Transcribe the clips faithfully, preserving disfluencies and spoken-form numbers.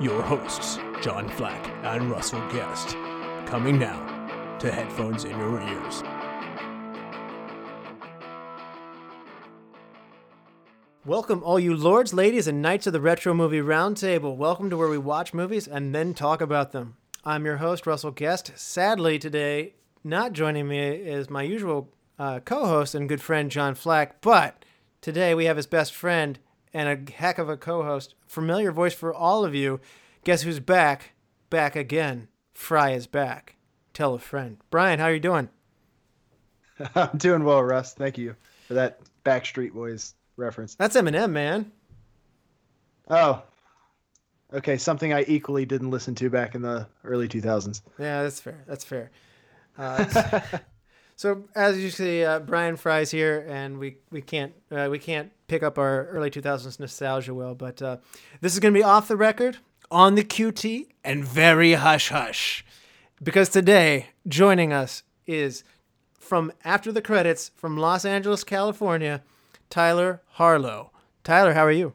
your hosts, John Flack and Russell Guest, coming now to headphones in your ears. Welcome, all you lords, ladies, and knights of the Retro Movie Roundtable. Welcome to where we watch movies and then talk about them. I'm your host, Russell Guest. Sadly, today, not joining me is my usual uh, co-host and good friend, John Flack, but today we have his best friend and a heck of a co-host, familiar voice for all of you. Guess who's back? Back again. Fry is back. Tell a friend. Brian, how are you doing? I'm doing well, Russ. Thank you for that Backstreet Boys reference. That's Eminem, man. Oh. Okay, something I equally didn't listen to back in the early two thousands. Yeah, that's fair. That's fair. Uh, that's... So as you see, uh, Brian Fry's here, and we we can't uh, we can't pick up our early two thousands nostalgia well, but uh, this is going to be off the record, on the Q T, and very hush hush, because today joining us is from After the Credits from Los Angeles, California, Tyler Harlow. Tyler, how are you?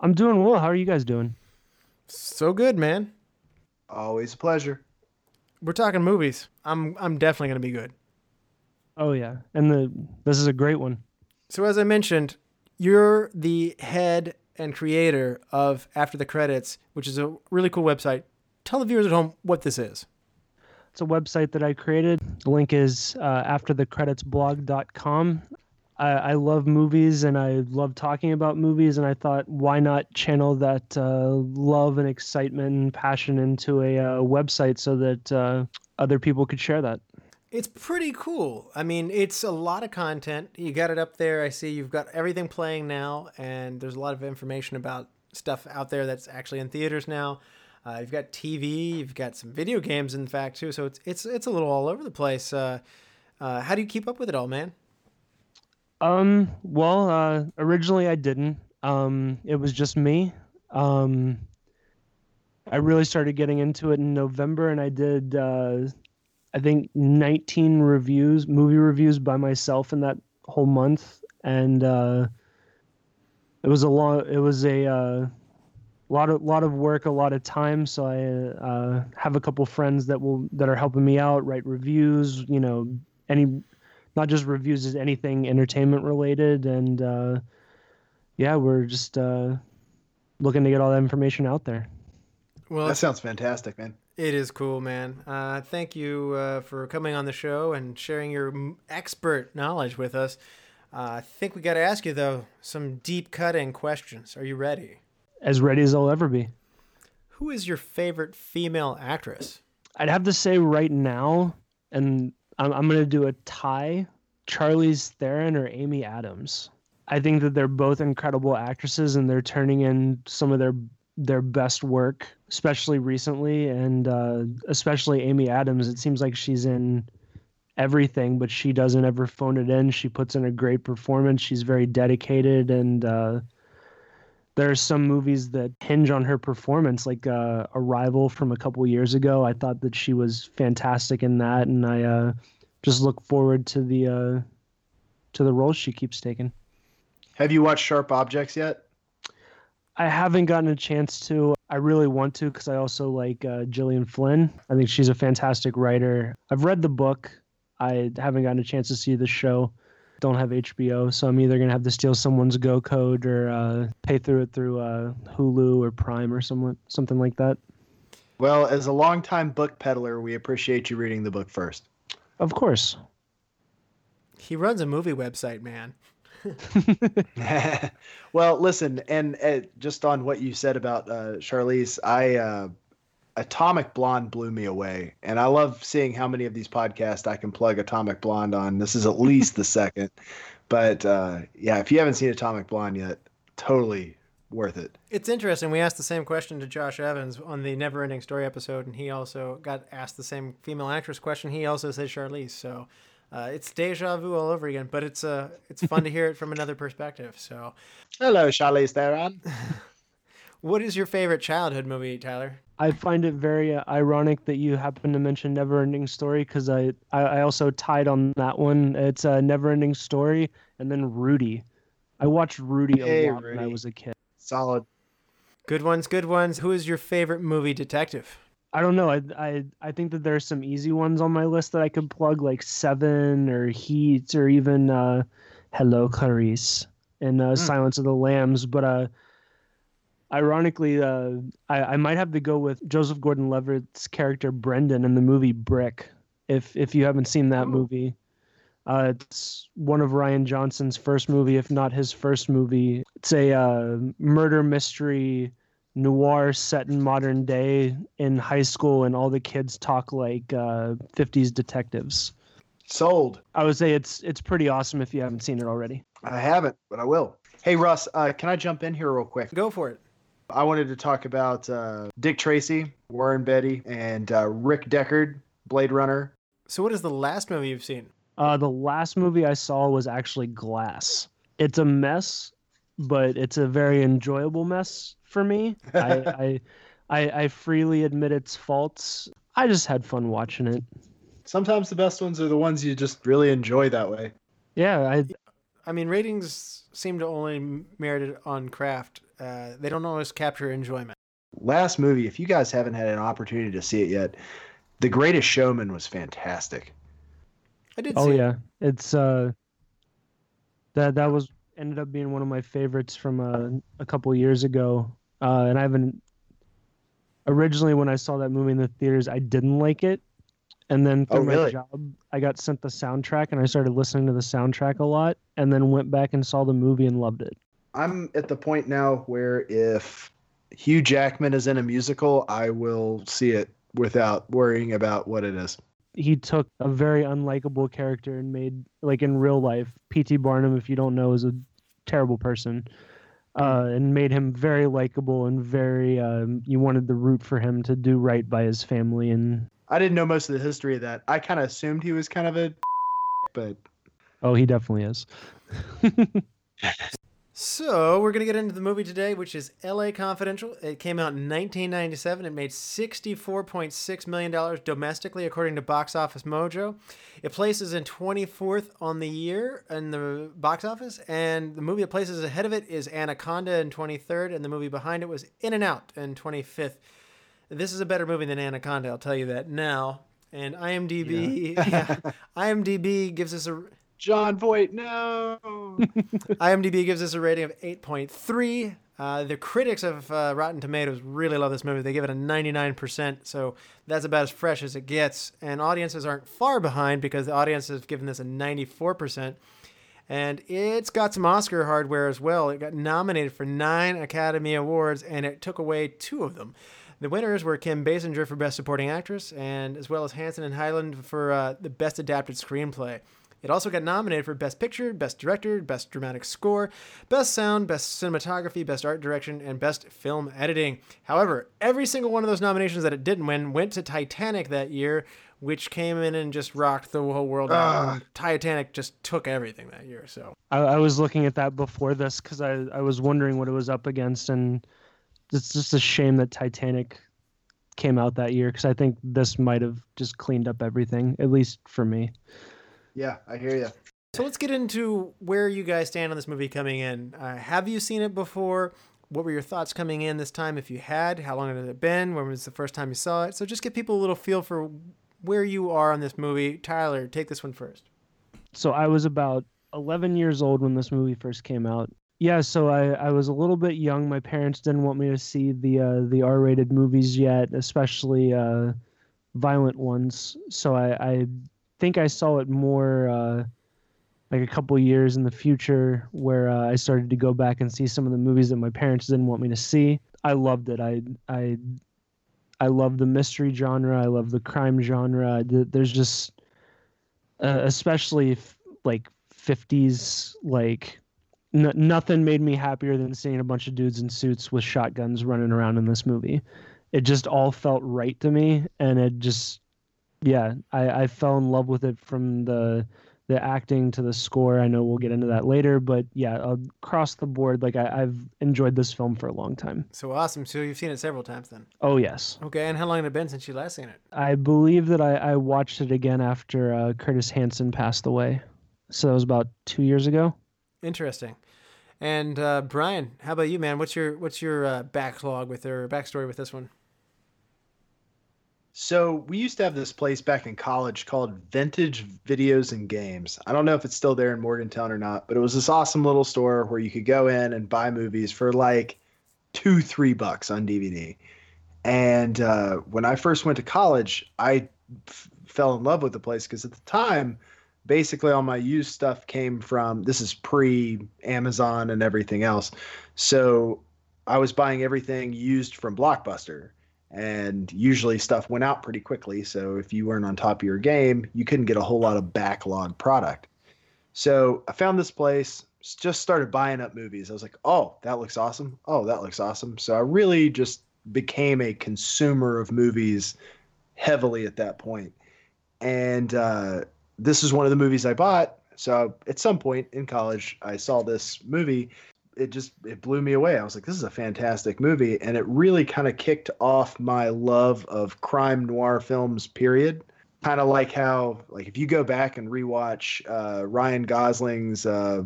I'm doing well. How are you guys doing? So good, man. Always a pleasure. We're talking movies. I'm I'm definitely going to be good. Oh, yeah. And the this is a great one. So as I mentioned, you're the head and creator of After the Credits, which is a really cool website. Tell the viewers at home what this is. It's a website that I created. The link is uh, after the credits blog dot com. I, I love movies and I love talking about movies. And I thought, why not channel that uh, love and excitement and passion into a uh, website so that uh, other people could share that? It's pretty cool. I mean, it's a lot of content. You got it up there. I see you've got everything playing now, and there's a lot of information about stuff out there that's actually in theaters now. Uh, you've got T V. You've got some video games, in fact, too. So it's it's it's a little all over the place. Uh, uh, how do you keep up with it all, man? Um. Well, uh, originally I didn't. Um. It was just me. Um. I really started getting into it in November, and I did. Uh, I think nineteen reviews, movie reviews by myself in that whole month. And, uh, it was a long, it was a, uh, lot of, lot of work, a lot of time. So I, uh, have a couple friends that will, that are helping me out, write reviews, you know, any, not just reviews, is anything entertainment related. And, uh, yeah, we're just, uh, looking to get all that information out there. Well, that sounds fantastic, man. It is cool, man. Uh, thank you uh, for coming on the show and sharing your expert knowledge with us. Uh, I think we got to ask you, though, some deep-cutting questions. Are you ready? As ready as I'll ever be. Who is your favorite female actress? I'd have to say right now, and I'm, I'm going to do a tie, Charlize Theron or Amy Adams. I think that they're both incredible actresses, and they're turning in some of their their best work, especially recently, and uh, especially Amy Adams. It seems like she's in everything, but she doesn't ever phone it in. She puts in a great performance. She's very dedicated, and uh, there are some movies that hinge on her performance, like uh, Arrival from a couple years ago. I thought that she was fantastic in that, and I uh, just look forward to the uh, to the role she keeps taking. Have you watched Sharp Objects yet? I haven't gotten a chance to. I really want to because I also like uh, Gillian Flynn. I think she's a fantastic writer. I've read the book. I haven't gotten a chance to see the show. Don't have H B O, so I'm either going to have to steal someone's Go code or uh, pay through it through uh, Hulu or Prime or someone, something like that. Well, as a longtime book peddler, we appreciate you reading the book first. Of course. He runs a movie website, man. Well, listen, and uh, just on what you said about uh, Charlize, I uh, Atomic Blonde blew me away, and I love seeing how many of these podcasts I can plug Atomic Blonde on. This is at least the second, but uh, yeah, if you haven't seen Atomic Blonde yet, totally worth it. It's interesting. We asked the same question to Josh Evans on the Never Ending Story episode, and he also got asked the same female actress question. He also said Charlize. So uh, it's deja vu all over again, but it's uh, it's fun to hear it from another perspective. So hello, Charlize Theron. What is your favorite childhood movie, Tyler? I find it very uh, ironic that you happen to mention Never Ending Story, because I, I, I also tied on that one. It's uh, Never Ending Story and then Rudy. I watched Rudy a hey, lot Rudy. when I was a kid. Solid. Good ones, good ones. Who is your favorite movie detective? I don't know. I I, I think that there are some easy ones on my list that I could plug, like Seven or Heat or even uh, Hello, Clarice and uh, mm. Silence of the Lambs. But uh, ironically, uh, I, I might have to go with Joseph Gordon-Levitt's character Brendan in the movie Brick, if if you haven't seen that oh. movie. Uh, it's one of Ryan Johnson's first movie, if not his first movie. It's a uh, murder mystery noir set in modern day in high school, and all the kids talk like uh, fifties detectives. Sold. I would say it's it's pretty awesome if you haven't seen it already. I haven't, but I will. Hey, Russ, uh, can I jump in here real quick? Go for it. I wanted to talk about uh, Dick Tracy, Warren Beatty, and uh, Rick Deckard, Blade Runner. So what is the last movie you've seen? Uh, the last movie I saw was actually Glass. It's a mess, but it's a very enjoyable mess for me. I, I, I, I freely admit its faults. I just had fun watching it. Sometimes the best ones are the ones you just really enjoy that way. Yeah. I, I mean, ratings seem to only merit it on craft. Uh, they don't always capture enjoyment. Last movie, if you guys haven't had an opportunity to see it yet, The Greatest Showman was fantastic. I did oh, see. Oh yeah, it. it's uh, that that was ended up being one of my favorites from uh, a couple years ago. Uh, and I haven't originally when I saw that movie in the theaters, I didn't like it, and then through oh, really? my job, I got sent the soundtrack, and I started listening to the soundtrack a lot, and then went back and saw the movie and loved it. I'm at the point now where if Hugh Jackman is in a musical, I will see it without worrying about what it is. He took a very unlikable character and made, like in real life, P T Barnum, if you don't know, is a terrible person, uh, and made him very likable and very, um, you wanted to root for him to do right by his family. And I didn't know most of the history of that. I kind of assumed he was kind of a, but. Oh, he definitely is. So we're going to get into the movie today, which is L A. Confidential. It came out in nineteen ninety-seven. It made sixty-four point six million dollars domestically, according to Box Office Mojo. It places in twenty-fourth on the year in the box office, and the movie that places ahead of it is Anaconda in twenty-third, and the movie behind it was In and Out in twenty-fifth. This is a better movie than Anaconda, I'll tell you that now. And IMDb, yeah. yeah, IMDb gives us a... John Voight, no. IMDb gives us a rating of eight point three. Uh, the critics of uh, Rotten Tomatoes really love this movie. They give it a ninety-nine percent, so that's about as fresh as it gets. And audiences aren't far behind because the audience has given this a ninety-four percent. And it's got some Oscar hardware as well. It got nominated for nine Academy Awards, and it took away two of them. The winners were Kim Basinger for Best Supporting Actress, and as well as Hanson and Hyland for uh, the Best Adapted Screenplay. It also got nominated for Best Picture, Best Director, Best Dramatic Score, Best Sound, Best Cinematography, Best Art Direction, and Best Film Editing. However, every single one of those nominations that it didn't win went to Titanic that year, which came in and just rocked the whole world out. Uh, Titanic just took everything that year. So I, I was looking at that before this because I, I was wondering what it was up against, and it's just a shame that Titanic came out that year because I think this might have just cleaned up everything, at least for me. Yeah, I hear you. So let's get into where you guys stand on this movie coming in. Uh, have you seen it before? What were your thoughts coming in this time? If you had, how long had it been? When was the first time you saw it? So just give people a little feel for where you are on this movie. Tyler, take this one first. So I was about eleven years old when this movie first came out. Yeah, so I, I was a little bit young. My parents didn't want me to see the uh, the R-rated movies yet, especially uh, violent ones. So I... I I think I saw it more uh, like a couple years in the future where uh, I started to go back and see some of the movies that my parents didn't want me to see. I loved it. I I I love the mystery genre. I love the crime genre. There's just uh, especially f- like fifties like N- nothing made me happier than seeing a bunch of dudes in suits with shotguns running around in this movie. It just all felt right to me, and it just, yeah, I, I fell in love with it from the the acting to the score. I know we'll get into that later, but yeah, across the board, like I, I've enjoyed this film for a long time. So awesome. So you've seen it several times then? Oh, yes. Okay, and how long had it been since you last seen it? I believe that I, I watched it again after uh, Curtis Hanson passed away. So that was about two years ago. Interesting. And uh, Brian, how about you, man? What's your what's your uh, backlog with or backstory with this one? So we used to have this place back in college called Vintage Videos and Games. I don't know if it's still there in Morgantown or not, but it was this awesome little store where you could go in and buy movies for like two, three bucks on D V D. And uh, when I first went to college, I f- fell in love with the place because at the time, basically all my used stuff came from, this is pre-Amazon and everything else. So I was buying everything used from Blockbuster, and usually stuff went out pretty quickly. So if you weren't on top of your game, you couldn't get a whole lot of backlog product. So I found this place, just started buying up movies. I was like, oh, that looks awesome. Oh, that looks awesome. So I really just became a consumer of movies heavily at that point. And, uh, this is one of the movies I bought. So at some point in college, I saw this movie. It just, it blew me away. I was like, this is a fantastic movie. And it really kind of kicked off my love of crime noir films, period. Kind of like how, like if you go back and rewatch uh, Ryan Gosling's uh,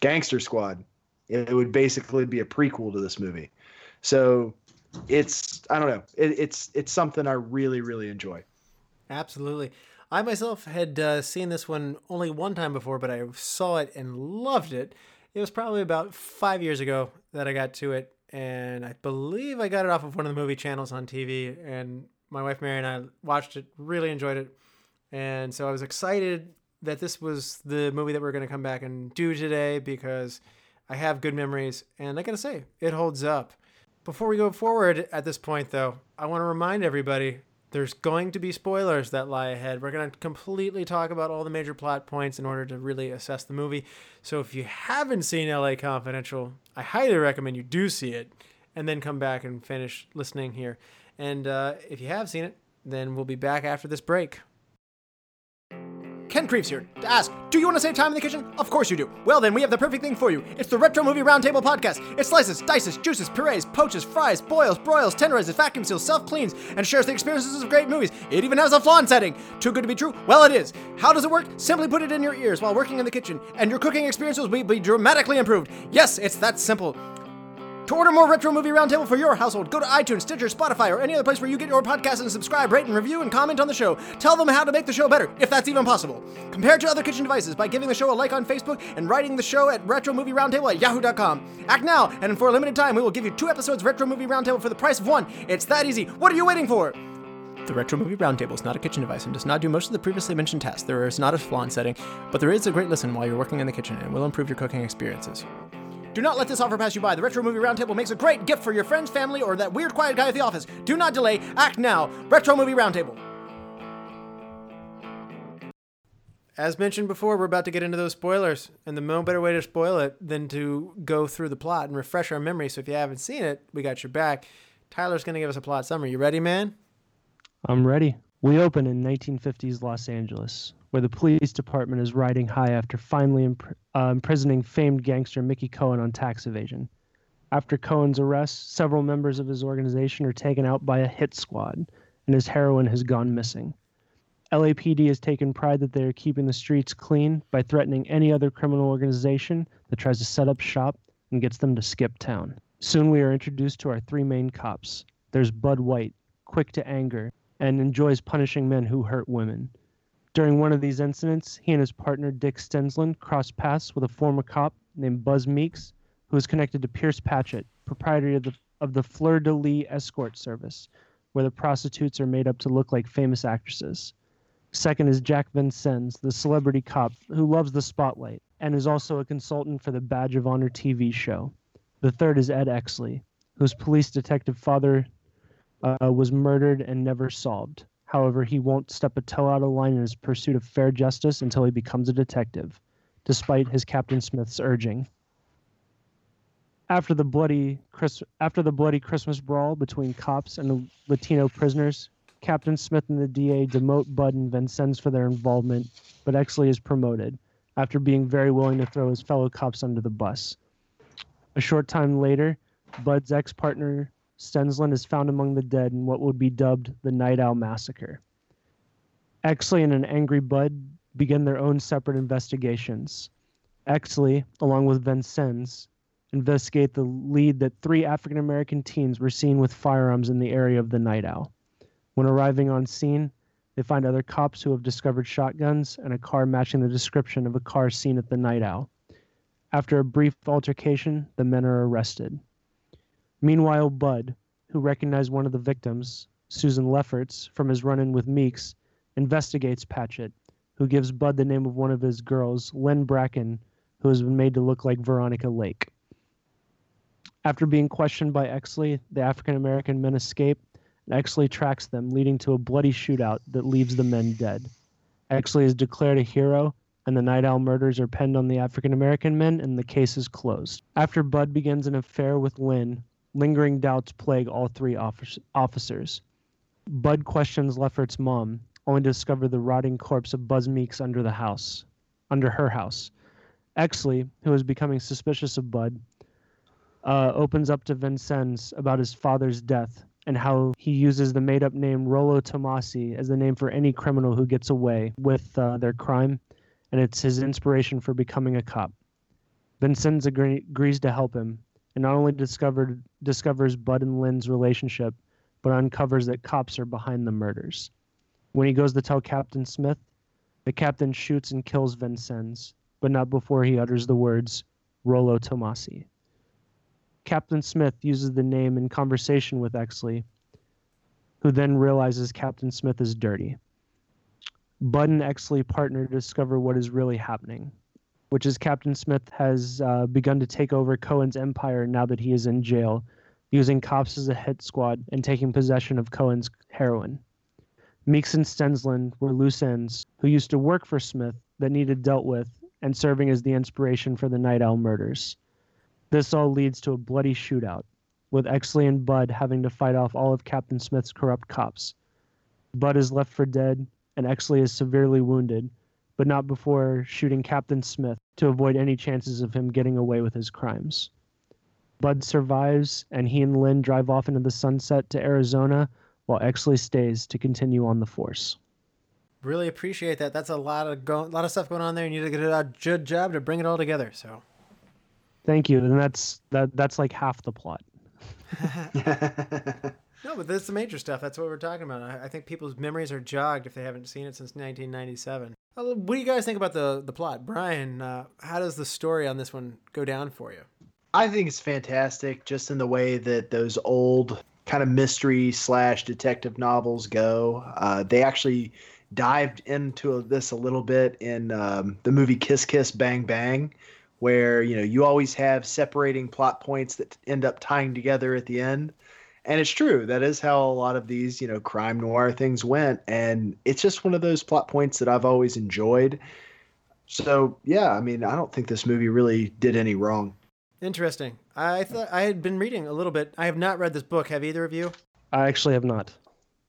Gangster Squad, it, it would basically be a prequel to this movie. So it's, I don't know. It, it's, it's something I really, really enjoy. Absolutely. I myself had uh, seen this one only one time before, but I saw it and loved it. It was probably about five years ago that I got to it, and I believe I got it off of one of the movie channels on T V, and my wife Mary and I watched it, really enjoyed it, and so I was excited that this was the movie that we were going to come back and do today because I have good memories, and I got to say, it holds up. Before we go forward at this point, though, I want to remind everybody there's going to be spoilers that lie ahead. We're going to completely talk about all the major plot points in order to really assess the movie. So if you haven't seen L A. Confidential, I highly recommend you do see it and then come back and finish listening here. And uh, if you have seen it, then we'll be back after this break. Ken Creeps here to ask, do you want to save time in the kitchen? Of course you do. Well then, we have the perfect thing for you. It's the Retro Movie Roundtable Podcast. It slices, dices, juices, purees, poaches, fries, boils, broils, tenderizes, vacuum seals, self-cleans, and shares the experiences of great movies. It even has a flan setting. Too good to be true? Well, it is. How does it work? Simply put it in your ears while working in the kitchen, and your cooking experience will be dramatically improved. Yes, it's that simple. To order more Retro Movie Roundtable for your household, go to iTunes, Stitcher, Spotify, or any other place where you get your podcasts and subscribe, rate, and review, and comment on the show. Tell them how to make the show better, if that's even possible. Compared to other kitchen devices by giving the show a like on Facebook and writing the show at retromovieroundtable at yahoo dot com. Act now, and for a limited time, we will give you two episodes of Retro Movie Roundtable for the price of one. It's that easy. What are you waiting for? The Retro Movie Roundtable is not a kitchen device and does not do most of the previously mentioned tasks. There is not a flan setting, but there is a great listen while you're working in the kitchen and will improve your cooking experiences. Do not let this offer pass you by. The Retro Movie Roundtable makes a great gift for your friends, family, or that weird quiet guy at the office. Do not delay. Act now. Retro Movie Roundtable. As mentioned before, we're about to get into those spoilers, and the no better way to spoil it than to go through the plot and refresh our memory. So if you haven't seen it, we got your back. Tyler's going to give us a plot summary. You ready, man? I'm ready. We open in nineteen fifties Los Angeles, where the police department is riding high after finally imp- uh, imprisoning famed gangster Mickey Cohen on tax evasion. After Cohen's arrest, several members of his organization are taken out by a hit squad, and his heroine has gone missing. L A P D has taken pride that they are keeping the streets clean by threatening any other criminal organization that tries to set up shop and gets them to skip town. Soon we are introduced to our three main cops. There's Bud White, quick to anger, and enjoys punishing men who hurt women. During one of these incidents, he and his partner Dick Stensland cross paths with a former cop named Buzz Meeks, who is connected to Pierce Patchett, proprietor of the, of the Fleur-de-Lis Escort Service, where the prostitutes are made up to look like famous actresses. Second is Jack Vincennes, the celebrity cop who loves the spotlight and is also a consultant for the Badge of Honor T V show. The third is Ed Exley, whose police detective father uh, was murdered and never solved. However, he won't step a toe out of line in his pursuit of fair justice until he becomes a detective, despite his Captain Smith's urging. after the bloody Chris, after the bloody Christmas brawl between cops and Latino prisoners, Captain Smith and the D A demote Bud and Vincennes for their involvement, but Exley is promoted after being very willing to throw his fellow cops under the bus. A short time later, Bud's ex-partner Stensland is found among the dead in what would be dubbed the Night Owl Massacre. Exley and an angry Bud begin their own separate investigations. Exley, along with Vincennes, investigate the lead that three African-American teens were seen with firearms in the area of the Night Owl. When arriving on scene, they find other cops who have discovered shotguns and a car matching the description of a car seen at the Night Owl. After a brief altercation, the men are arrested. Meanwhile, Bud, who recognized one of the victims, Susan Lefferts, from his run-in with Meeks, investigates Patchett, who gives Bud the name of one of his girls, Lynn Bracken, who has been made to look like Veronica Lake. After being questioned by Exley, the African-American men escape, and Exley tracks them, leading to a bloody shootout that leaves the men dead. Exley is declared a hero, and the Night Owl murders are pinned on the African-American men, and the case is closed. After Bud begins an affair with Lynn, lingering doubts plague all three officers. Bud questions Lefferts' mom, only to discover the rotting corpse of Buzz Meeks under the house, under her house. Exley, who is becoming suspicious of Bud, Uh, opens up to Vincennes about his father's death and how he uses the made-up name Rolo Tomasi as the name for any criminal who gets away with uh, their crime, and it's his inspiration for becoming a cop. Vincennes agree- agrees to help him, and not only discovered, discovers Bud and Lynn's relationship, but uncovers that cops are behind the murders. When he goes to tell Captain Smith, the captain shoots and kills Vincennes, but not before he utters the words Rolo Tomasi. Captain Smith uses the name in conversation with Exley, who then realizes Captain Smith is dirty. Bud and Exley partner to discover what is really happening, which is Captain Smith has uh, begun to take over Cohen's empire now that he is in jail, using cops as a hit squad and taking possession of Cohen's heroin. Meeks and Stensland were loose ends who used to work for Smith that needed dealt with and serving as the inspiration for the Night Owl murders. This all leads to a bloody shootout, with Exley and Bud having to fight off all of Captain Smith's corrupt cops. Bud is left for dead, and Exley is severely wounded, but not before shooting Captain Smith to avoid any chances of him getting away with his crimes. Bud survives, and he and Lynn drive off into the sunset to Arizona, while Exley stays to continue on the force. Really appreciate that. That's a lot of go- lot of stuff going on there, and you did a good job to bring it all together, so... Thank you. And that's that. That's like half the plot. No, but that's the major stuff. That's what we're talking about. I, I think people's memories are jogged if they haven't seen it since nineteen ninety-seven. What do you guys think about the, the plot? Brian, uh, how does the story on this one go down for you? I think it's fantastic just in the way that those old kind of mystery slash detective novels go. Uh, they actually dived into this a little bit in um, the movie Kiss Kiss Bang Bang, where, you know, you always have separating plot points that end up tying together at the end. And it's true. That is how a lot of these, you know, crime noir things went. And it's just one of those plot points that I've always enjoyed. So, yeah, I mean, I don't think this movie really did any wrong. Interesting. I thought I had been reading a little bit. I have not read this book. Have either of you? I actually have not.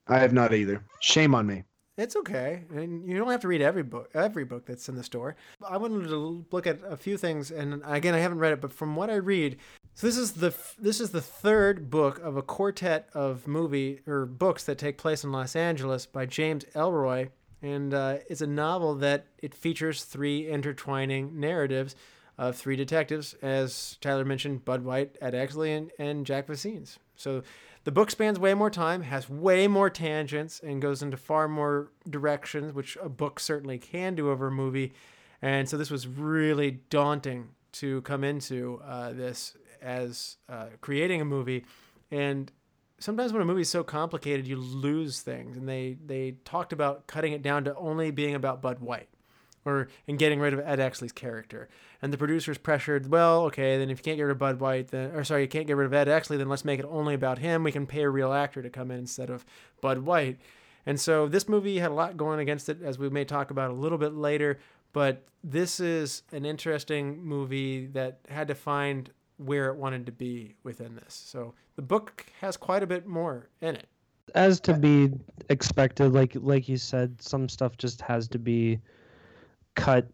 I have not either. Shame on me. It's okay. I mean, you don't have to read every book every book that's in the store. I wanted to look at a few things, and again, I haven't read it, but from what I read, so this is the this is the third book of a quartet of movie or books that take place in Los Angeles by James Ellroy, and uh, it's a novel that it features three intertwining narratives of three detectives, as Tyler mentioned, Bud White, Ed Exley, and, and Jack Vincennes. So the book spans way more time, has way more tangents, and goes into far more directions, which a book certainly can do over a movie. And so this was really daunting to come into uh, this as uh, creating a movie. And sometimes when a movie is so complicated, you lose things. And they, they talked about cutting it down to only being about Bud White or and getting rid of Ed Exley's character. And the producers pressured, well, okay, then if you can't get rid of Bud White, then, or sorry, you can't get rid of Ed Exley, then let's make it only about him. We can pay a real actor to come in instead of Bud White. And so this movie had a lot going against it, as we may talk about a little bit later, but this is an interesting movie that had to find where it wanted to be within this. So the book has quite a bit more in it. As to be expected, like like you said, some stuff just has to be cut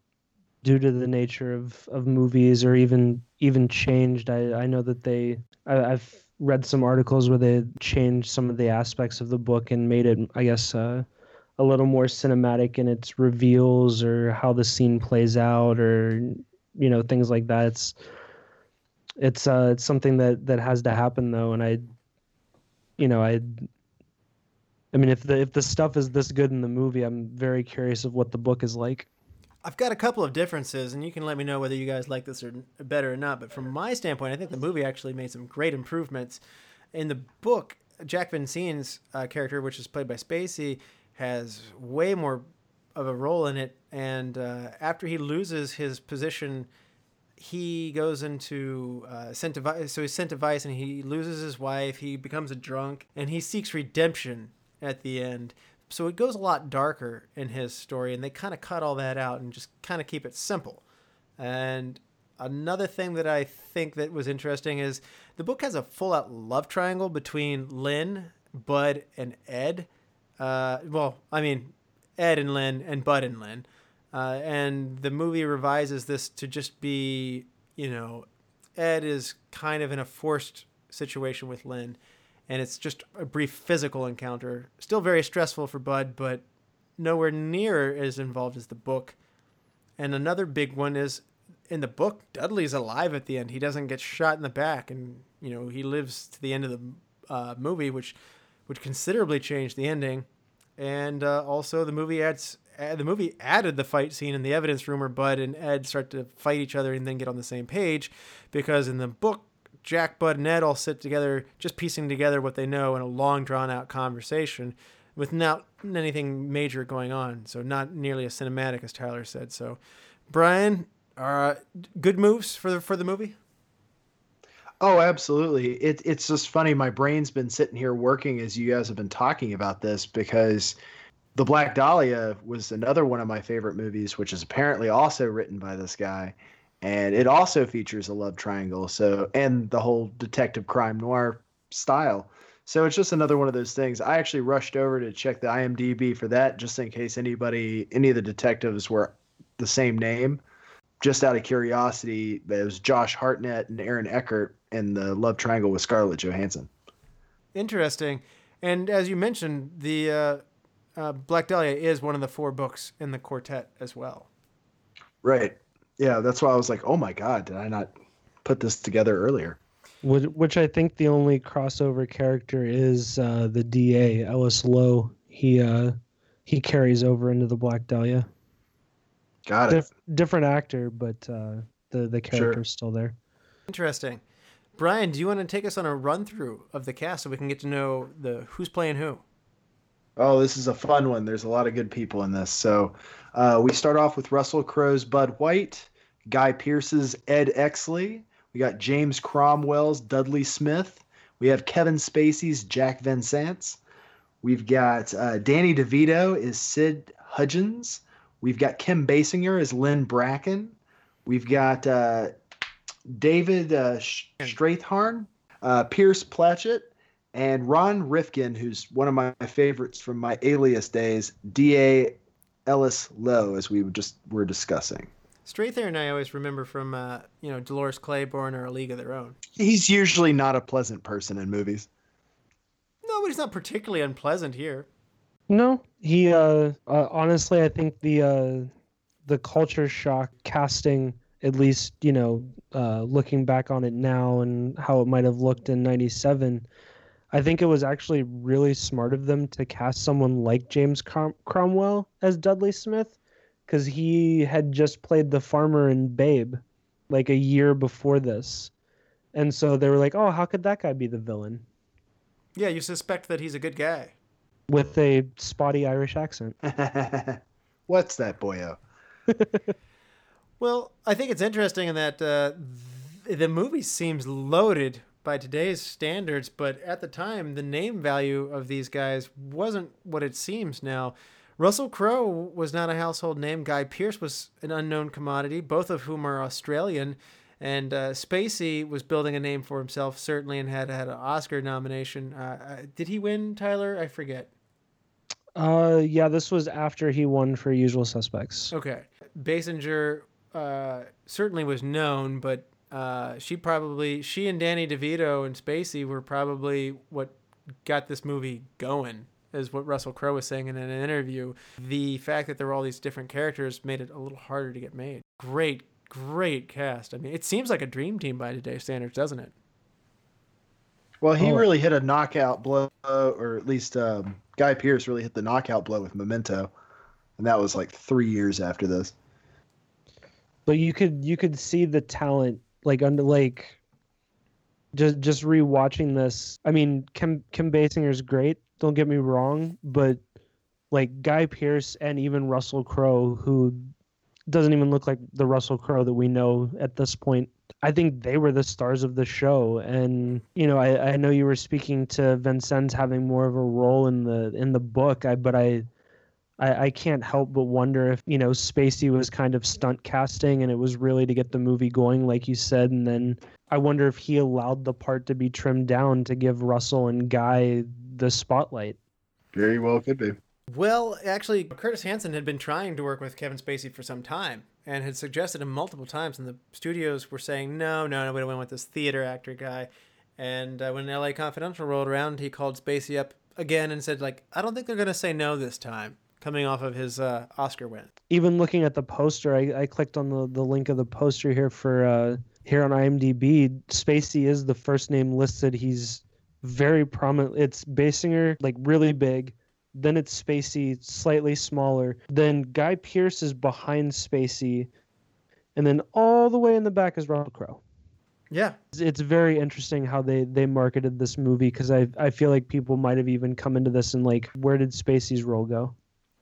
due to the nature of, of movies, or even even changed. I, I know that they I, I've read some articles where they changed some of the aspects of the book and made it, I guess, uh, a little more cinematic in its reveals or how the scene plays out, or you know, things like that. It's it's uh it's something that, that has to happen though, and I you know I. I mean, if the if the stuff is this good in the movie, I'm very curious of what the book is like. I've got a couple of differences, and you can let me know whether you guys like this or better or not. But from my standpoint, I think the movie actually made some great improvements. In the book, Jack Vincennes' uh, character, which is played by Spacey, has way more of a role in it. And uh, after he loses his position, he goes into uh, sent to vice. So he's sent to vice, and he loses his wife. He becomes a drunk, and he seeks redemption at the end. So it goes a lot darker in his story, and they kind of cut all that out and just kind of keep it simple. And another thing that I think that was interesting is the book has a full-out love triangle between Lynn, Bud, and Ed. Uh, well, I mean, Ed and Lynn and Bud and Lynn. Uh, and the movie revises this to just be, you know, Ed is kind of in a forced situation with Lynn, and it's just a brief physical encounter. Still very stressful for Bud, but nowhere near as involved as the book. And another big one is, in the book, Dudley's alive at the end. He doesn't get shot in the back, and you know he lives to the end of the uh, movie, which which considerably changed the ending. And uh, also, the movie adds uh, the movie added the fight scene in the evidence room where Bud and Ed start to fight each other and then get on the same page, because in the book, Jack, Bud, and Ed all sit together, just piecing together what they know in a long, drawn-out conversation with not anything major going on. So not nearly as cinematic, as Tyler said. So, Brian, uh, good moves for the, for the movie? Oh, absolutely. It, it's just funny. My brain's been sitting here working as you guys have been talking about this, because The Black Dahlia was another one of my favorite movies, which is apparently also written by this guy. And it also features a love triangle, so, and the whole detective crime noir style. So it's just another one of those things. I actually rushed over to check the I M D B for that, just in case anybody, any of the detectives were the same name. Just out of curiosity, it was Josh Hartnett and Aaron Eckert in the love triangle with Scarlett Johansson. Interesting. And as you mentioned, the uh, uh, Black Dahlia is one of the four books in the quartet as well. Right. Yeah, that's why I was like, oh my God, did I not put this together earlier? Which I think the only crossover character is uh, the D A, Ellis Lowe. He uh, he carries over into the Black Dahlia. Got it. Dif- different actor, but uh, the, the character's sure. Still there. Interesting. Brian, do you want to take us on a run-through of the cast so we can get to know the who's playing who? Oh, this is a fun one. There's a lot of good people in this. So uh, we start off with Russell Crowe's Bud White, Guy Pearce's Ed Exley. We got James Cromwell's Dudley Smith. We have Kevin Spacey's Jack Vincennes. We've got uh, Danny DeVito is Sid Hudgens. We've got Kim Basinger as Lynn Bracken. We've got uh, David uh, Strathairn, uh, Pierce Patchett, and Ron Rifkin, who's one of my favorites from my Alias days, D A Ellis Lowe, as we just were discussing. Strathairn, I always remember from, uh, you know, Dolores Claiborne or A League of Their Own. He's usually not a pleasant person in movies. No, but he's not particularly unpleasant here. No, he, uh, uh, honestly, I think the uh, the culture shock casting, at least, you know, uh, looking back on it now and how it might have looked in ninety-seven, I think it was actually really smart of them to cast someone like James Crom- Cromwell as Dudley Smith, because he had just played the farmer in Babe like a year before this. And so they were like, oh, how could that guy be the villain? Yeah, you suspect that he's a good guy. With a spotty Irish accent. What's that, boyo? Well, I think it's interesting in that uh, th- the movie seems loaded by today's standards, but at the time, the name value of these guys wasn't what it seems now. Russell Crowe was not a household name. Guy Pearce was an unknown commodity, both of whom are Australian. And uh, Spacey was building a name for himself, certainly, and had had an Oscar nomination. Uh, did he win, Tyler? I forget. Uh, yeah, this was after he won for Usual Suspects. Okay. Basinger uh, certainly was known, but uh, she probably, she and Danny DeVito and Spacey were probably what got this movie going, is what Russell Crowe was saying in an interview. The fact that there were all these different characters made it a little harder to get made. Great, great cast. I mean, it seems like a dream team by today's standards, doesn't it? Well, he oh. really hit a knockout blow, or at least um, Guy Pearce really hit the knockout blow with Memento, and that was like three years after this. But you could you could see the talent, like under like just just rewatching this. I mean, Kim Kim Basinger's great. Don't get me wrong, but like Guy Pearce and even Russell Crowe, who doesn't even look like the Russell Crowe that we know at this point. I think they were the stars of the show. And, you know, I, I know you were speaking to Vincennes having more of a role in the in the book, I, but I, I I can't help but wonder if, you know, Spacey was kind of stunt casting and it was really to get the movie going, like you said. And then I wonder if he allowed the part to be trimmed down to give Russell and Guy the spotlight. Very well could be. Well, actually, Curtis Hanson had been trying to work with Kevin Spacey for some time and had suggested him multiple times, and the studios were saying, no, no, no, we don't want this theater actor guy. And uh, when L A. Confidential rolled around, he called Spacey up again and said, like, I don't think they're going to say no this time, coming off of his uh, Oscar win. Even looking at the poster, I, I clicked on the, the link of the poster here for uh, here on IMDb. Spacey is the first name listed. He's very prominent. It's Basinger, like, really big. Then it's Spacey, slightly smaller. Then Guy Pearce is behind Spacey. And then all the way in the back is Russell Crowe. Yeah. It's very interesting how they, they marketed this movie, because I I feel like people might have even come into this and, like, where did Spacey's role go?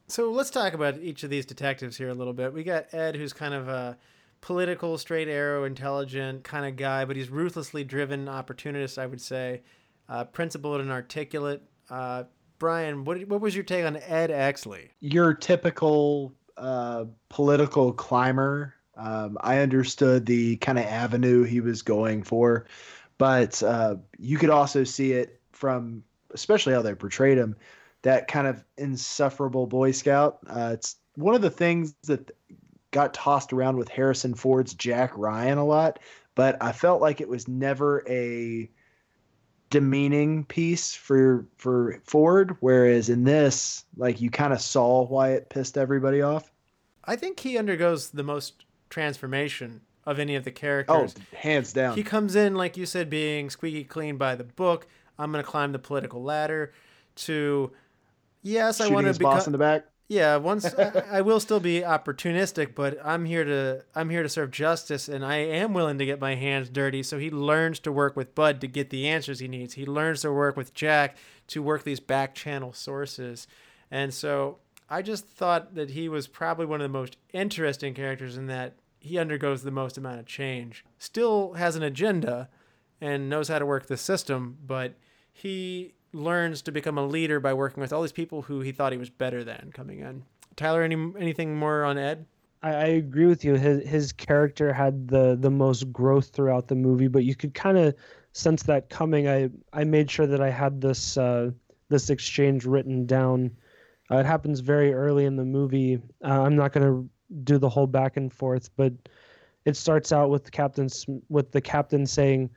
So let's talk about each of these detectives here a little bit. We got Ed, who's kind of a political, straight arrow, intelligent kind of guy, but he's ruthlessly driven, opportunist, I would say, uh, principled and articulate. Uh Brian, what what was your take on Ed Exley? Your typical uh, political climber. Um, I understood the kind of avenue he was going for, but uh, you could also see it from, especially how they portrayed him, that kind of insufferable Boy Scout. Uh, it's one of the things that got tossed around with Harrison Ford's Jack Ryan a lot, but I felt like it was never a demeaning piece for for Ford, whereas in this, like, you kind of saw why it pissed everybody off. I think he undergoes the most transformation of any of the characters. Oh, hands down. He comes in, like you said, being squeaky clean by the book. I'm going to climb the political ladder to, yes, shooting I want to be boss in the back. Yeah, once I, I will still be opportunistic, but I'm here to I'm here to serve justice, and I am willing to get my hands dirty. So he learns to work with Bud to get the answers he needs. He learns to work with Jack to work these back channel sources. And so I just thought that he was probably one of the most interesting characters in that he undergoes the most amount of change. Still has an agenda and knows how to work the system, but he learns to become a leader by working with all these people who he thought he was better than coming in. Tyler, any anything more on Ed? I, I agree with you. His his character had the the most growth throughout the movie, but you could kind of sense that coming. I, I made sure that I had this uh, this exchange written down. Uh, it happens very early in the movie. Uh, I'm not going to do the whole back and forth, but it starts out with the captain with the captain saying,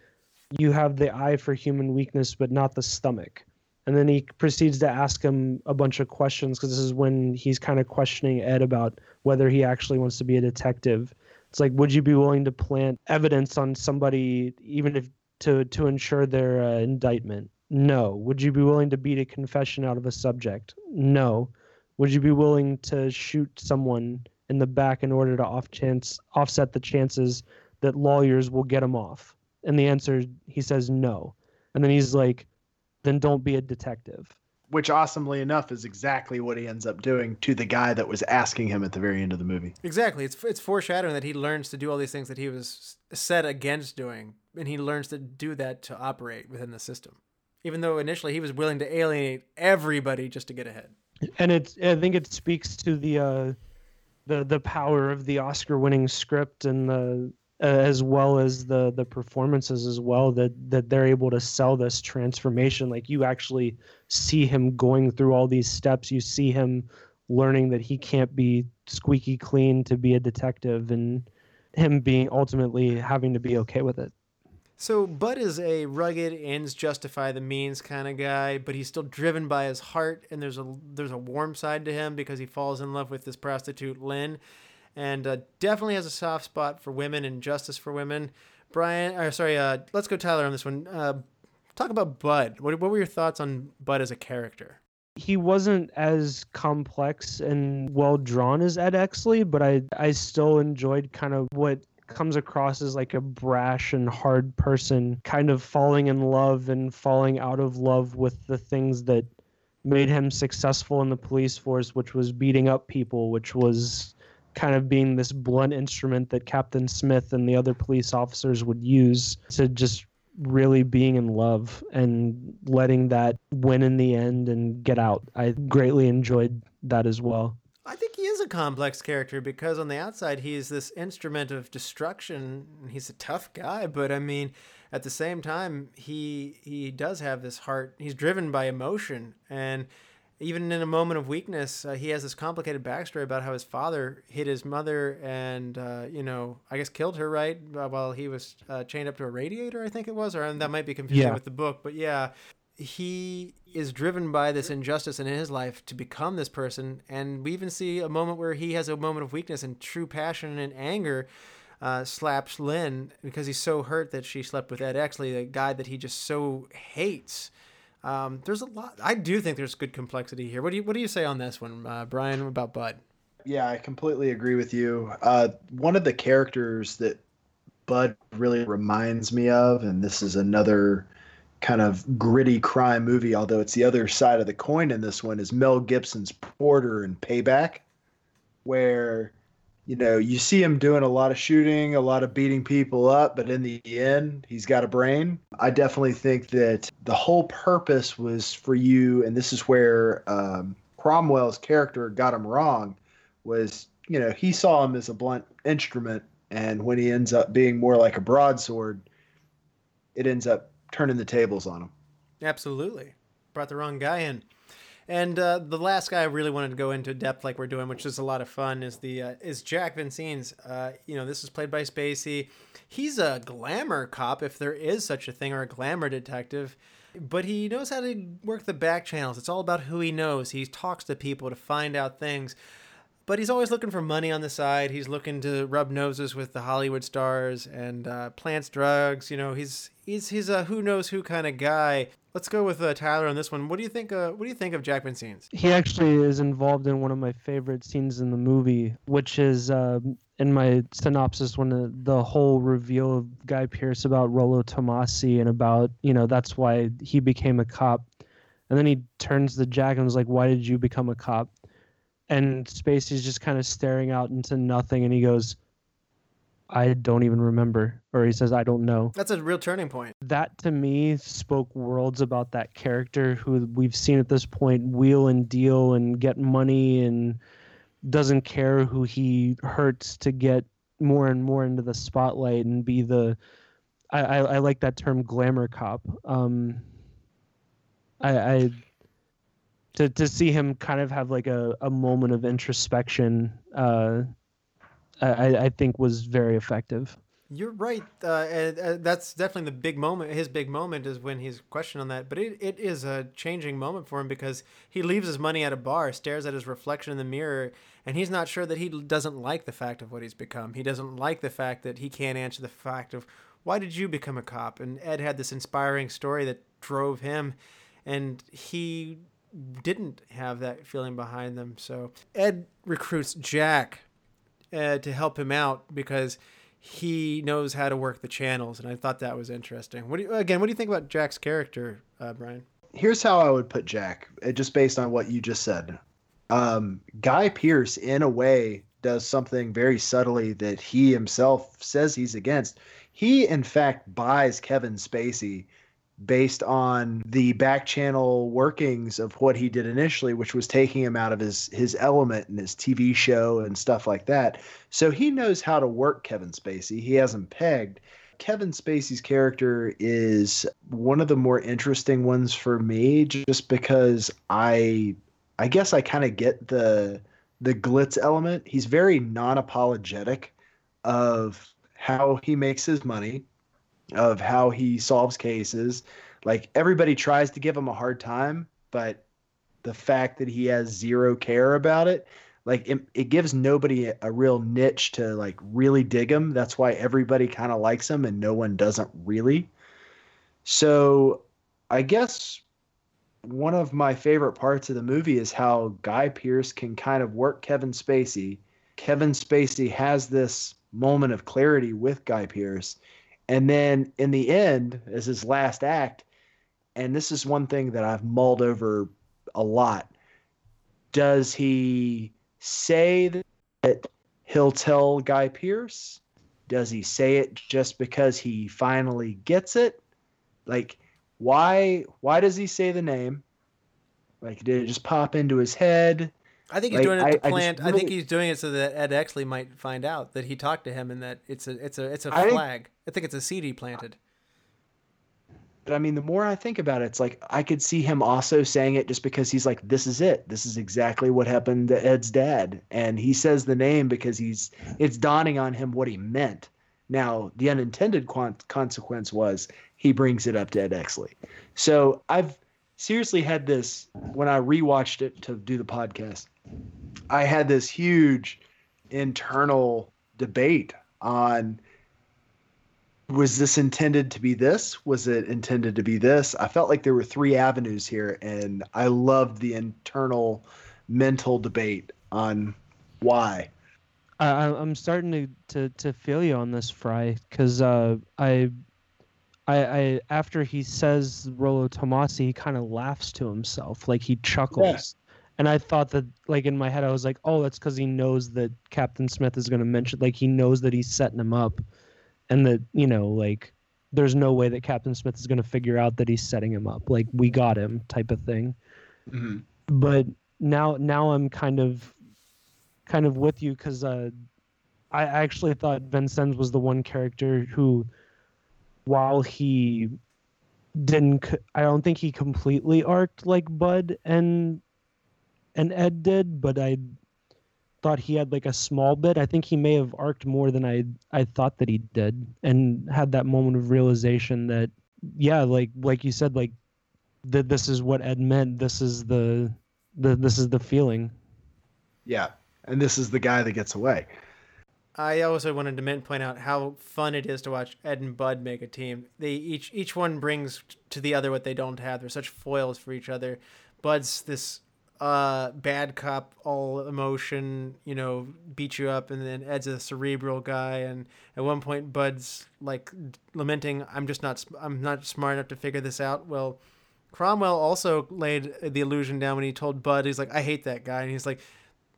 "You have the eye for human weakness, but not the stomach." And then he proceeds to ask him a bunch of questions, because this is when he's kind of questioning Ed about whether he actually wants to be a detective. It's like, would you be willing to plant evidence on somebody, even if to, to ensure their uh, indictment? No. Would you be willing to beat a confession out of a subject? No. Would you be willing to shoot someone in the back in order to off chance, offset the chances that lawyers will get him off? And the answer, he says no. And then he's like, then don't be a detective. Which, awesomely enough, is exactly what he ends up doing to the guy that was asking him at the very end of the movie. Exactly. It's it's foreshadowing that he learns to do all these things that he was set against doing, and he learns to do that to operate within the system, even though initially he was willing to alienate everybody just to get ahead. And it's, I think it speaks to the uh, the the power of the Oscar-winning script and the uh, as well as the the performances as well, that that they're able to sell this transformation. Like, you actually see him going through all these steps. You see him learning that he can't be squeaky clean to be a detective, and him being ultimately having to be okay with it. So Bud is a rugged ends justify the means kind of guy, but he's still driven by his heart, and there's a there's a warm side to him because he falls in love with this prostitute Lynn, and uh, definitely has a soft spot for women and justice for women. Brian, or sorry, uh, let's go Tyler on this one. Uh, talk about Bud. What what were your thoughts on Bud as a character? He wasn't as complex and well drawn as Ed Exley, but I I still enjoyed kind of what comes across as like a brash and hard person kind of falling in love and falling out of love with the things that made him successful in the police force, which was beating up people, which was kind of being this blunt instrument that Captain Smith and the other police officers would use, to just really being in love and letting that win in the end and get out. I greatly enjoyed that as well. I think he is a complex character because on the outside, he is this instrument of destruction. He's a tough guy, but I mean, at the same time, he he does have this heart. He's driven by emotion. And even in a moment of weakness, uh, he has this complicated backstory about how his father hit his mother and, uh, you know, I guess killed her, right? While he was uh, chained up to a radiator, I think it was, or that might be confusing yeah. with the book, but yeah. He is driven by this injustice in his life to become this person. And we even see a moment where he has a moment of weakness and true passion and anger uh, slaps Lynn because he's so hurt that she slept with Ed Exley, the guy that he just so hates. Um, there's a lot. I do think there's good complexity here. What do you, what do you say on this one, uh, Brian, about Bud? Yeah, I completely agree with you. Uh, one of the characters that Bud really reminds me of, and this is another kind of gritty crime movie, although it's the other side of the coin in this one, is Mel Gibson's Porter in Payback, where, you know, you see him doing a lot of shooting, a lot of beating people up, but in the end, he's got a brain. I definitely think that the whole purpose was for you, and this is where um, Cromwell's character got him wrong, was, you know, he saw him as a blunt instrument, and when he ends up being more like a broadsword, it ends up turning the tables on him. Absolutely. Brought the wrong guy in. And uh, the last guy I really wanted to go into depth like we're doing, which is a lot of fun, is the uh, is Jack Vincennes. Uh, you know, this is played by Spacey. He's a glamour cop, if there is such a thing, or a glamour detective. But he knows how to work the back channels. It's all about who he knows. He talks to people to find out things. But he's always looking for money on the side. He's looking to rub noses with the Hollywood stars and uh, plants drugs. You know, he's he's he's a who knows who kind of guy. Let's go with uh, Tyler on this one. What do you think? Uh, what do you think of Jack Vincennes? He actually is involved in one of my favorite scenes in the movie, which is uh, in my synopsis when the, the whole reveal of Guy Pearce about Rolo Tomasi and about, you know, that's why he became a cop. And then he turns to Jack and was like, "Why did you become a cop?" And Spacey's just kind of staring out into nothing, and he goes, "I don't even remember." Or he says, "I don't know." That's a real turning point. That, to me, spoke worlds about that character who we've seen at this point wheel and deal and get money and doesn't care who he hurts to get more and more into the spotlight and be the... I, I, I like that term, glamour cop. Um, I... I To to see him kind of have like a, a moment of introspection, uh, I, I think was very effective. You're right. Uh, and, uh, that's definitely the big moment. His big moment is when he's questioned on that. But it, it is a changing moment for him because he leaves his money at a bar, stares at his reflection in the mirror, and he's not sure that he doesn't like the fact of what he's become. He doesn't like the fact that he can't answer the fact of, why did you become a cop? And Ed had this inspiring story that drove him, and he didn't have that feeling behind them. So Ed recruits Jack uh, to help him out because he knows how to work the channels, and I thought that was interesting. What do you, again, what do you think about Jack's character, uh, Brian? Here's how I would put Jack, just based on what you just said. Um, Guy Pearce, in a way, does something very subtly that he himself says he's against. He, in fact, buys Kevin Spacey based on the back channel workings of what he did initially, which was taking him out of his his element and his T V show and stuff like that. So he knows how to work Kevin Spacey. He has him pegged. Kevin Spacey's character is one of the more interesting ones for me, just because I I guess I kind of get the the glitz element. He's very non-apologetic of how he makes his money, of how he solves cases. Like, everybody tries to give him a hard time, but the fact that he has zero care about it, like, it, it gives nobody a real niche to, like, really dig him. That's why everybody kind of likes him and no one doesn't really. So I guess one of my favorite parts of the movie is how Guy Pearce can kind of work Kevin Spacey. Kevin Spacey has this moment of clarity with Guy Pearce. And then in the end, as his last act, and this is one thing that I've mulled over a lot, does he say that he'll tell Guy Pearce? Does he say it just because he finally gets it? Like, why why does he say the name? Like, did it just pop into his head? I think he's like, doing it to plant. I, I, really, I think he's doing it so that Ed Exley might find out that he talked to him, and that it's a it's a it's a I flag. Think, I think it's a seed he planted. But I mean, the more I think about it, it's like I could see him also saying it just because he's like, "This is it. This is exactly what happened to Ed's dad," and he says the name because he's it's dawning on him what he meant. Now, the unintended con- consequence was he brings it up to Ed Exley. So I've seriously had this when I rewatched it to do the podcast. I had this huge internal debate on, was this intended to be this? Was it intended to be this? I felt like there were three avenues here, and I loved the internal mental debate on why. Uh, I'm starting to, to, to feel you on this, Fry, because uh, I, I, I after he says Rolo Tomasi, he kind of laughs to himself, like he chuckles. Yes. And I thought that, like, in my head, I was like, oh, that's because he knows that Captain Smith is going to mention, like, he knows that he's setting him up, and that, you know, like, there's no way that Captain Smith is going to figure out that he's setting him up. Like, we got him type of thing. Mm-hmm. But now now I'm kind of kind of with you, because uh, I actually thought Vincennes was the one character who, while he didn't, I don't think he completely arced like Bud and... and Ed did, but I thought he had like a small bit. I think he may have arced more than I I thought that he did, and had that moment of realization that, yeah, like like you said, like that this is what Ed meant. This is the the this is the feeling. Yeah, and this is the guy that gets away. I also wanted to point out how fun it is to watch Ed and Bud make a team. They each each one brings to the other what they don't have. They're such foils for each other. Bud's this uh bad cop, all emotion, you know, beat you up, and then Ed's a cerebral guy, and at one point Bud's like lamenting, i'm just not i'm not smart enough to figure this out. Well, Cromwell also laid the illusion down when he told Bud, he's like, I hate that guy, and he's like,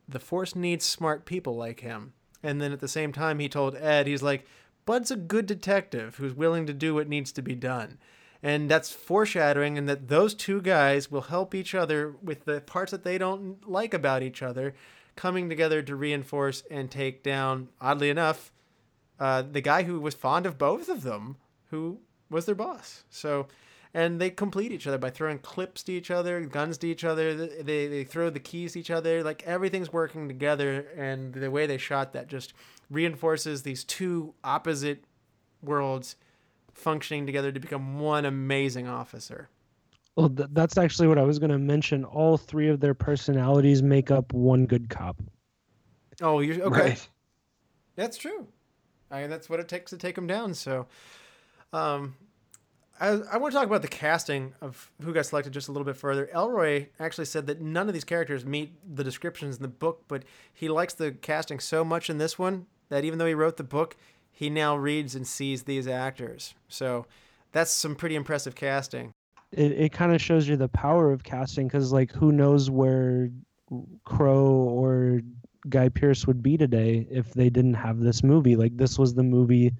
the force needs smart people like him. And then at the same time he told Ed, he's like, Bud's a good detective who's willing to do what needs to be done. And that's foreshadowing, and that those two guys will help each other with the parts that they don't like about each other, coming together to reinforce and take down, oddly enough, uh, the guy who was fond of both of them, who was their boss. So, and they complete each other by throwing clips to each other, guns to each other. They, they throw the keys to each other. Like, everything's working together, and the way they shot that just reinforces these two opposite worlds functioning together to become one amazing officer. Well, th- that's actually what I was going to mention. All three of their personalities make up one good cop. Oh, you're okay. Right. That's true. I mean, that's what it takes to take them down. So, um, I, I want to talk about the casting of who got selected just a little bit further. Ellroy actually said that none of these characters meet the descriptions in the book, but he likes the casting so much in this one that even though he wrote the book, he now reads and sees these actors. So that's some pretty impressive casting. It it kind of shows you the power of casting, because, like, who knows where Crowe or Guy Pearce would be today if they didn't have this movie. Like, this was the movie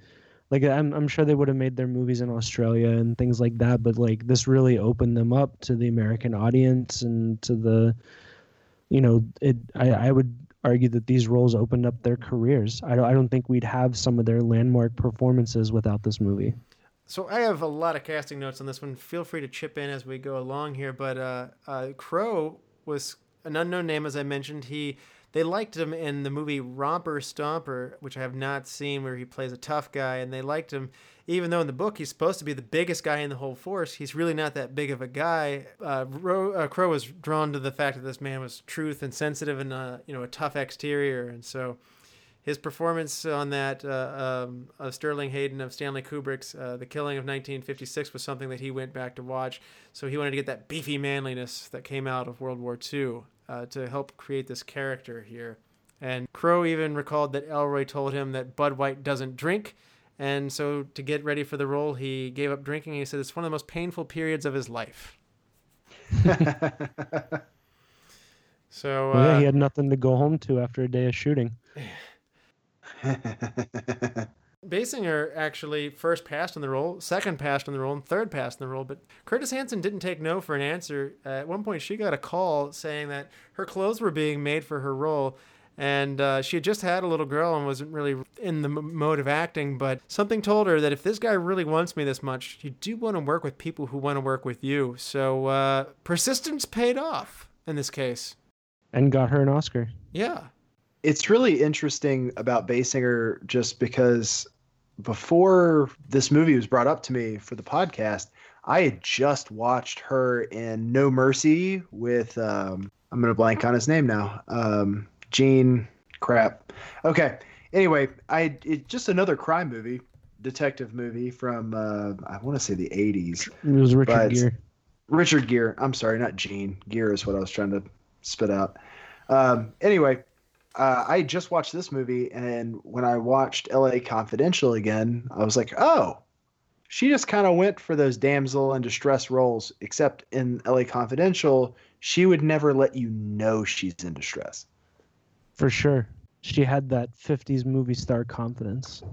Like, I'm I'm sure they would have made their movies in Australia and things like that, but like this really opened them up to the American audience and to the, you know, it. I, I would argue that these roles opened up their careers. I don't I don't think we'd have some of their landmark performances without this movie. So I have a lot of casting notes on this one. Feel free to chip in as we go along here. But uh, uh, Crowe was an unknown name, as I mentioned. He they liked him in the movie Romper Stomper, which I have not seen, where he plays a tough guy. And they liked him, even though in the book he's supposed to be the biggest guy in the whole force. He's really not that big of a guy. Uh, Ro, uh, Crowe was drawn to the fact that this man was truth and sensitive and uh, you know, a tough exterior, and so his performance on that uh, um, of Sterling Hayden of Stanley Kubrick's uh, The Killing of nineteen fifty-six was something that he went back to watch. So he wanted to get that beefy manliness that came out of World War Two uh, to help create this character here. And Crowe even recalled that Ellroy told him that Bud White doesn't drink. And so to get ready for the role, he gave up drinking. He said it's one of the most painful periods of his life. So uh, well, yeah, he had nothing to go home to after a day of shooting. Basinger actually first passed on the role, second passed on the role, and third passed on the role, but Curtis Hanson didn't take no for an answer. Uh, at one point she got a call saying that her clothes were being made for her role, and uh, she had just had a little girl and wasn't really in the m- mode of acting, but something told her that if this guy really wants me this much, you do want to work with people who want to work with you. So uh, persistence paid off in this case. And got her an Oscar. Yeah. It's really interesting about Basinger just because before this movie was brought up to me for the podcast, I had just watched her in No Mercy with, um, I'm going to blank on his name now, um, Gene crap. Okay. Anyway, I it, just another crime movie, detective movie from, uh, I want to say the eighties. It was Richard Gere. Richard Gere. I'm sorry, not Gene. Gere is what I was trying to spit out. Um, anyway. Uh, I just watched this movie, and when I watched L A Confidential again, I was like, oh, she just kind of went for those damsel in distress roles, except in L A Confidential, she would never let you know she's in distress. For sure. She had that fifties movie star confidence.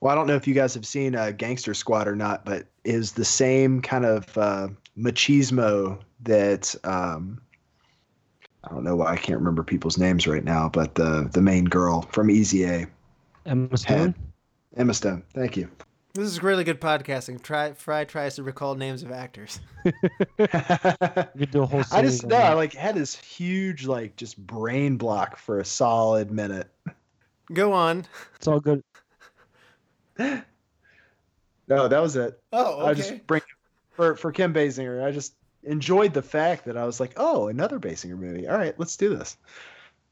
Well, I don't know if you guys have seen uh, Gangster Squad or not, but it is the same kind of uh, machismo that um, – I don't know why I can't remember people's names right now, but the the main girl from Easy A. Emma Stone? Emma Stone. Thank you. This is really good podcasting. Try, Fry tries to recall names of actors. You do a whole series. I just no, I like had this huge like just brain block for a solid minute. Go on. It's all good. No, that was it. Oh, okay. I just bring for for Kim Basinger. I just enjoyed the fact that I was like, oh, another Basinger movie. All right, let's do this.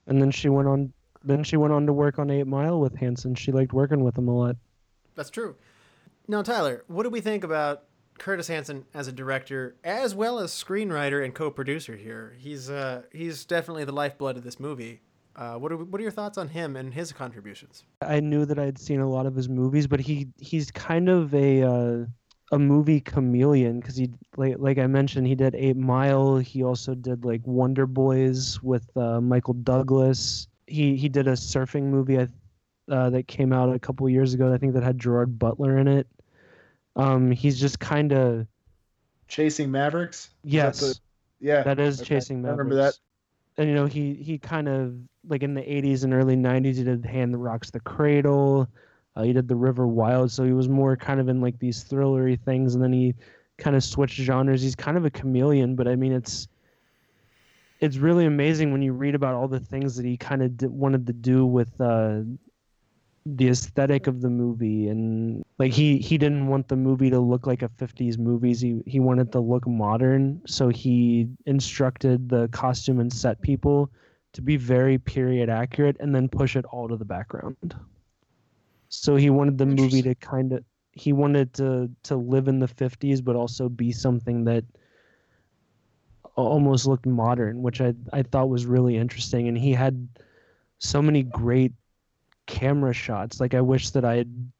And then she went on. Then she went on to work on Eight Mile with Hanson. She liked working with him a lot. That's true. Now, Tyler, what do we think about Curtis Hanson as a director, as well as screenwriter and co-producer here? He's uh, he's definitely the lifeblood of this movie. Uh, what are what are your thoughts on him and his contributions? I knew that I'd seen a lot of his movies, but he he's kind of a. Uh... a movie chameleon, because he like, like I mentioned, he did Eight Mile. He also did like Wonder Boys with uh, Michael Douglas. He he did a surfing movie uh, that came out a couple years ago, I think, that had Gerard Butler in it. Um, he's just kind of Chasing Mavericks. Yes, that the... yeah, that is okay. Chasing Mavericks. I remember that. And you know, he he kind of like in the eighties and early nineties, he did Hand That Rocks the Cradle. Uh, he did The River Wild, so he was more kind of in like these thrillery things, and then he kind of switched genres. He's kind of a chameleon, but I mean, it's it's really amazing when you read about all the things that he kind of did, wanted to do with uh, the aesthetic of the movie, and like he, he didn't want the movie to look like a fifties movies. He he wanted to look modern, so he instructed the costume and set people to be very period accurate, and then push it all to the background. So he wanted the movie to kind of, he wanted to, to live in the fifties, but also be something that almost looked modern, which I, I thought was really interesting. And he had so many great camera shots. Like, I wish that I had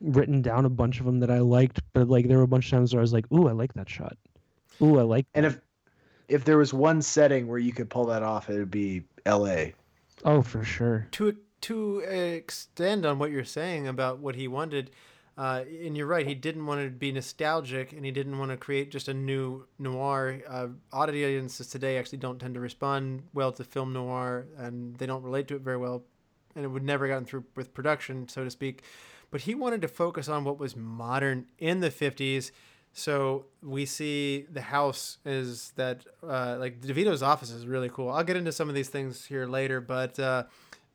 written down a bunch of them that I liked, but like there were a bunch of times where I was like, ooh, I like that shot. Ooh, I like that. And if, if there was one setting where you could pull that off, it would be L A. Oh, for sure. To to extend on what you're saying about what he wanted, uh, and you're right, he didn't want to be nostalgic, and he didn't want to create just a new noir. Uh, audiences today actually don't tend to respond well to film noir, and they don't relate to it very well, and it would never gotten through with production, so to speak. But he wanted to focus on what was modern in the fifties. So we see the house is that, uh, like, DeVito's office is really cool. I'll get into some of these things here later, but uh,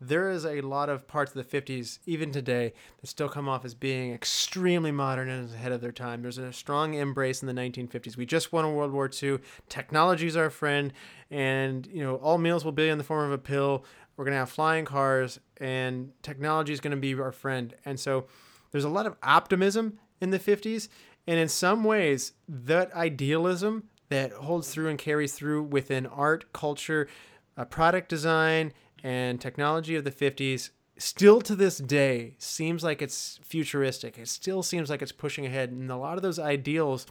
there is a lot of parts of the fifties, even today, that still come off as being extremely modern and ahead of their time. There's a strong embrace in the nineteen fifties. We just won World War Two. Technology's our friend, and, you know, all meals will be in the form of a pill. We're going to have flying cars, and technology is going to be our friend. And so there's a lot of optimism in the fifties. And in some ways, that idealism that holds through and carries through within art, culture, uh, product design, and technology of the fifties still to this day seems like it's futuristic. It still seems like it's pushing ahead. And a lot of those ideals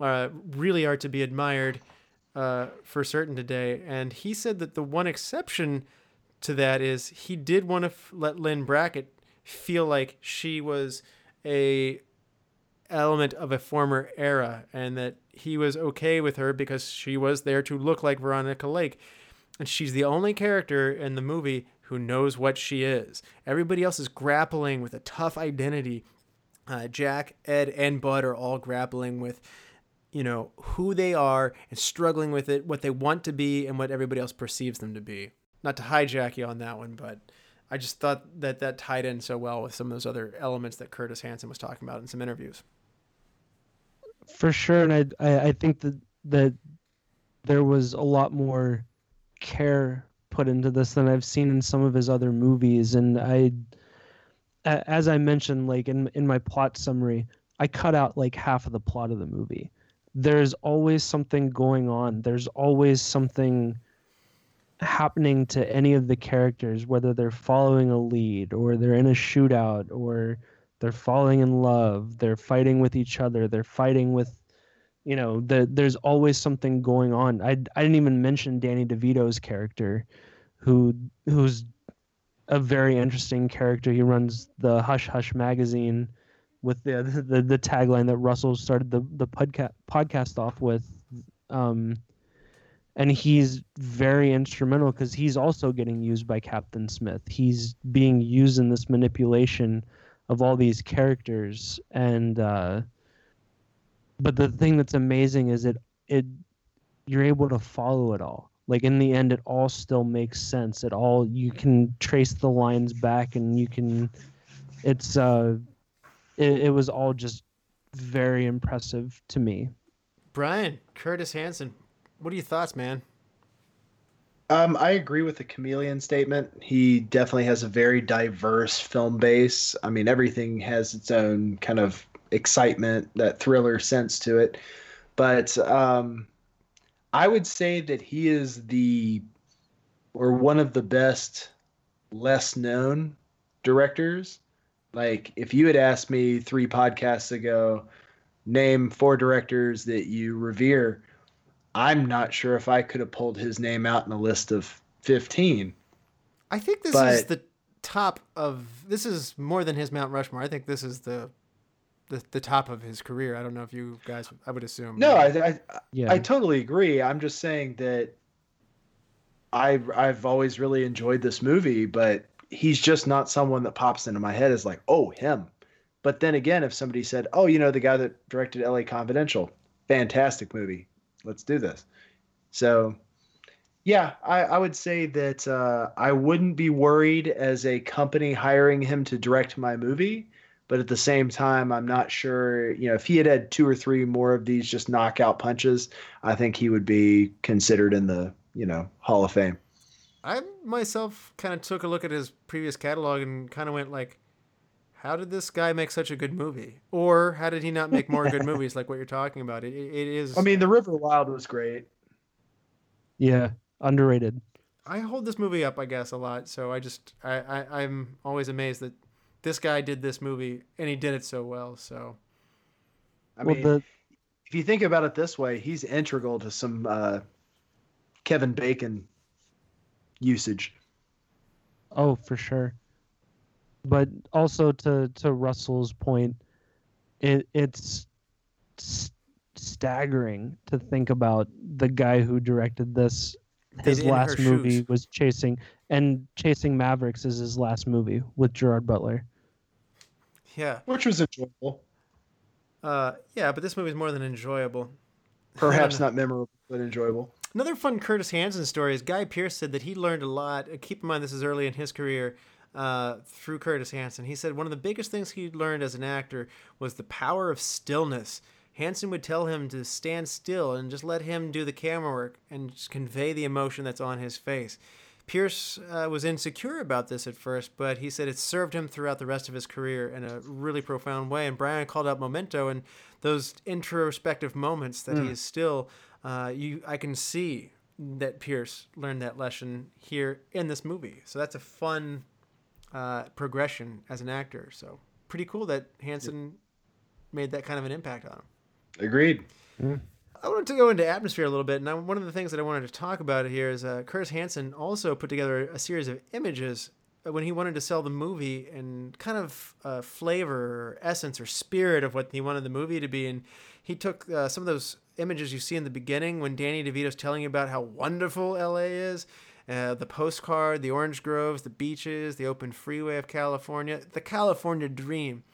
uh, really are to be admired uh, for certain today. And he said that the one exception to that is he did want to f- let Lynn Bracken feel like she was a... element of a former era, and that he was okay with her because she was there to look like Veronica Lake, and she's the only character in the movie who knows what she is. Everybody else is grappling with a tough identity. uh, Jack, Ed, and Bud are all grappling with, you know, who they are and struggling with it, what they want to be and what everybody else perceives them to be. Not to hijack you on that one, but I just thought that that tied in so well with some of those other elements that Curtis Hanson was talking about in some interviews. For sure, and I I think that that there was a lot more care put into this than I've seen in some of his other movies. And I, as I mentioned, like in in my plot summary, I cut out like half of the plot of the movie. There's always something going on. There's always something happening to any of the characters, whether they're following a lead or they're in a shootout or they're falling in love, they're fighting with each other, they're fighting with, you know, the, there's always something going on. I, I didn't even mention Danny DeVito's character, who who's a very interesting character. He runs the Hush Hush magazine with the the, the tagline that Russell started the, the podca- podcast off with. Um, and he's very instrumental because he's also getting used by Captain Smith. He's being used in this manipulation of all these characters, and uh, but the thing that's amazing is it it you're able to follow it all. Like in the end, it all still makes sense. It all, you can trace the lines back, and you can. It's uh, it, it was all just very impressive to me. Brian, Curtis Hanson, what are your thoughts, man? Um, I agree with the chameleon statement. He definitely has a very diverse film base. I mean, everything has its own kind of excitement, that thriller sense to it. But um, I would say that he is the, or one of the best, less known directors. Like, if you had asked me three podcasts ago, name four directors that you revere, I'm not sure if I could have pulled his name out in a list of fifteen. I think this but, is the top of, this is more than his Mount Rushmore. I think this is the, the, the top of his career. I don't know if you guys, I would assume. No, I, I, yeah. I totally agree. I'm just saying that I, I've always really enjoyed this movie, but he's just not someone that pops into my head as like, oh, him. But then again, if somebody said, oh, you know, the guy that directed L A Confidential, fantastic movie, let's do this. So, yeah, I, I would say that uh, I wouldn't be worried as a company hiring him to direct my movie. But at the same time, I'm not sure, you know, if he had had two or three more of these just knockout punches, I think he would be considered in the, you know, Hall of Fame. I myself kind of took a look at his previous catalog and kind of went like, how did this guy make such a good movie? Or how did he not make more good movies like what you're talking about? It, it is. I mean, The River Wild was great. Yeah, underrated. I hold this movie up, I guess, a lot. So I just, I, I, I'm always amazed that this guy did this movie and he did it so well. So, I well, mean, the... if you think about it this way, he's integral to some uh, Kevin Bacon usage. Oh, for sure. but also to to Russell's point, it it's st- staggering to think about the guy who directed this. His last movie shoes. was Chasing, and Chasing Mavericks is his last movie with Gerard Butler. Yeah, which was enjoyable. Uh, yeah, but this movie is more than enjoyable. Perhaps not memorable, but enjoyable. Another fun Curtis Hanson story is Guy Pearce said that he learned a lot. Keep in mind, this is early in his career, uh, through Curtis Hanson. He said one of the biggest things he learned as an actor was the power of stillness. Hanson would tell him to stand still and just let him do the camera work and just convey the emotion that's on his face. Pierce uh, was insecure about this at first, but he said it served him throughout the rest of his career in a really profound way. And Brian called out Memento and those introspective moments that mm. he is still, uh, you, I can see that Pierce learned that lesson here in this movie. So that's a fun uh, progression as an actor. So pretty cool that Hanson yeah. made that kind of an impact on him. Agreed. Yeah. I wanted to go into atmosphere a little bit, and I, one of the things that I wanted to talk about here is uh, Curtis Hanson also put together a series of images when he wanted to sell the movie and kind of uh, flavor or essence or spirit of what he wanted the movie to be. And he took uh, some of those images you see in the beginning when Danny DeVito's telling you about how wonderful L A is, uh, the postcard, the orange groves, the beaches, the open freeway of California, the California dream.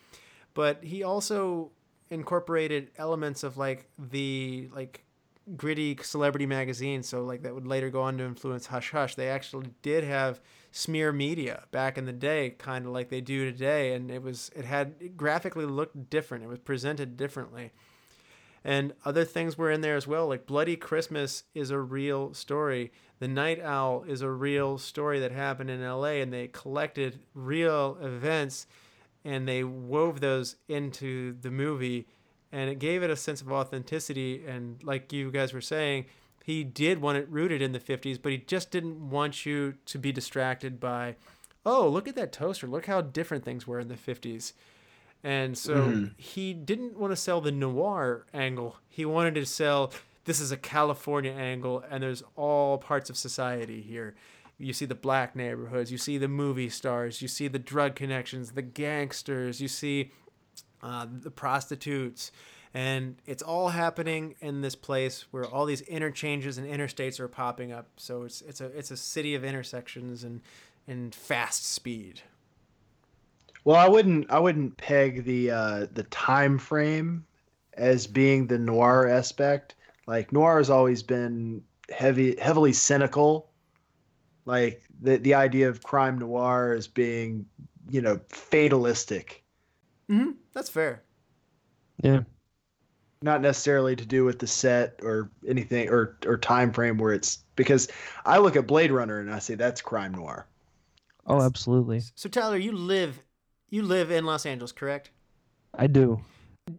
But he also incorporated elements of like the like gritty celebrity magazine, so like that would later go on to influence Hush Hush. They actually did have smear media back in the day, kind of like they do today, and it was it had it graphically looked different. It was presented differently, and other things were in there as well, like Bloody Christmas is a real story, The Night Owl is a real story that happened in L A, and they collected real events and they wove those into the movie, and it gave it a sense of authenticity. And like you guys were saying, he did want it rooted in the fifties, but he just didn't want you to be distracted by, oh, look at that toaster. Look how different things were in the fifties. And so mm. he didn't want to sell the noir angle. He wanted to sell, this is a California angle, and there's all parts of society here. You see the black neighborhoods, you see the movie stars, you see the drug connections, the gangsters, you see uh, the prostitutes. And it's all happening in this place where all these interchanges and interstates are popping up. So it's it's a it's a city of intersections and, and fast speed. Well, I wouldn't I wouldn't peg the uh, the time frame as being the noir aspect. Like noir has always been heavy heavily cynical. Like the the idea of crime noir as being, you know, fatalistic. Mm-hmm. That's fair. Yeah. Not necessarily to do with the set or anything or or time frame where it's, because I look at Blade Runner and I say that's crime noir. Oh, absolutely. So Tyler, you live you live in Los Angeles, correct? I do.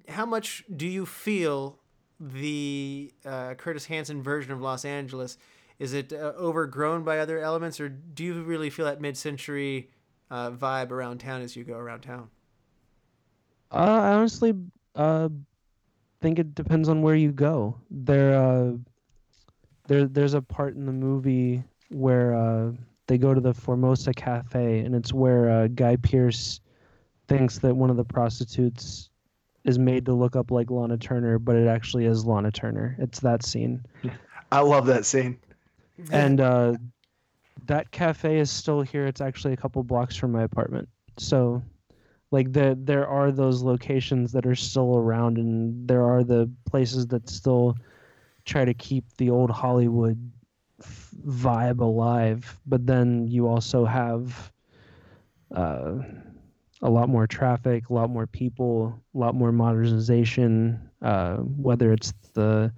How much do you feel the uh, Curtis Hanson version of Los Angeles? Is it uh, overgrown by other elements, or do you really feel that mid-century uh, vibe around town as you go around town? Uh, I honestly uh, think it depends on where you go. There, uh, there, there's a part in the movie where uh, they go to the Formosa Cafe, and it's where uh, Guy Pearce thinks that one of the prostitutes is made to look up like Lana Turner, but it actually is Lana Turner. It's that scene. I love that scene. And uh, that cafe is still here. It's actually a couple blocks from my apartment. So, like, there there are those locations that are still around, and there are the places that still try to keep the old Hollywood f- vibe alive. But then you also have uh, a lot more traffic, a lot more people, a lot more modernization, uh, whether it's the...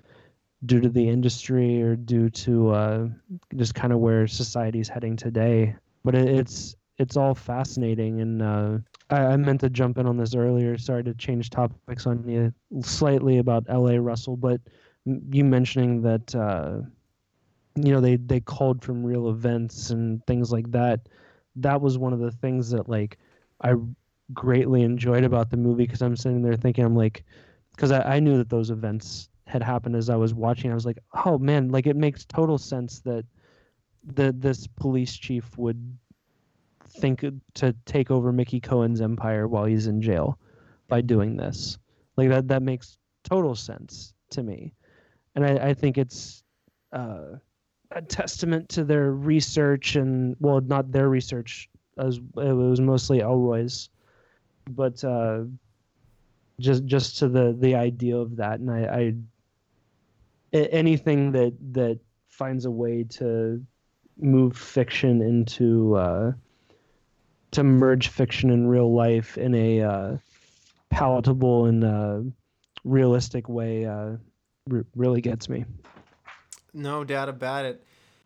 due to the industry or due to uh, just kind of where society's heading today. But it, it's it's all fascinating. And uh, I, I meant to jump in on this earlier. Sorry to change topics on you slightly about L A, Russell, but you mentioning that, uh, you know, they, they culled from real events and things like that. That was one of the things that, like, I greatly enjoyed about the movie, because I'm sitting there thinking, I'm like, because I, I knew that those events had happened as I was watching. I was like, oh man, like it makes total sense that the this police chief would think to take over Mickey Cohen's empire while he's in jail by doing this. Like that, that makes total sense to me. And I, I think it's uh, a testament to their research and, well, not their research, as it was mostly Ellroy's, but uh, just just to the, the idea of that. And I, I anything that that finds a way to move fiction into uh, to merge fiction and real life in a uh, palatable and uh, realistic way uh, r- really gets me. No doubt about it.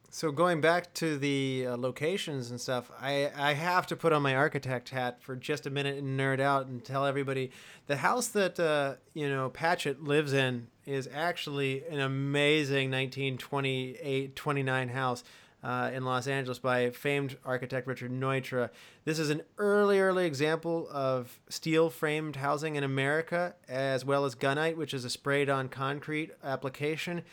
So going back to the uh, locations and stuff, I, I have to put on my architect hat for just a minute and nerd out and tell everybody the house that uh, you know Patchett lives in is actually an amazing nineteen twenty-eight twenty-nine house uh, in Los Angeles by famed architect Richard Neutra. This is an early, early example of steel-framed housing in America, as well as gunite, which is a sprayed-on concrete application.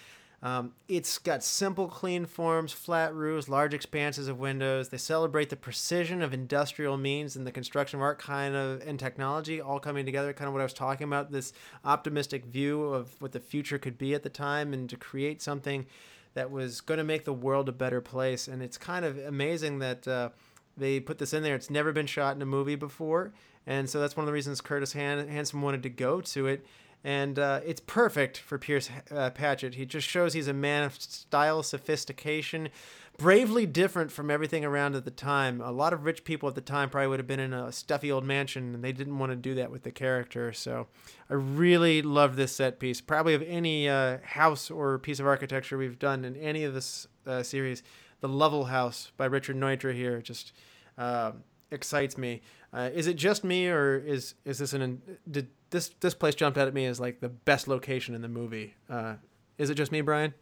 Um, it's got simple, clean forms, flat roofs, large expanses of windows. They celebrate the precision of industrial means and the construction of art kind of and technology all coming together, kind of what I was talking about, this optimistic view of what the future could be at the time and to create something that was going to make the world a better place. And it's kind of amazing that uh, they put this in there. It's never been shot in a movie before. And so that's one of the reasons Curtis Han- Hanson wanted to go to it. And uh, it's perfect for Pierce uh, Patchett. He just shows he's a man of style, sophistication, bravely different from everything around at the time. A lot of rich people at the time probably would have been in a stuffy old mansion, and they didn't want to do that with the character. So I really love this set piece. Probably of any uh, house or piece of architecture we've done in any of this uh, series, the Lovell House by Richard Neutra here just uh, excites me. Uh, is it just me, or is is this an... Did, This this place jumped out at me as like the best location in the movie. Uh, is it just me, Brian?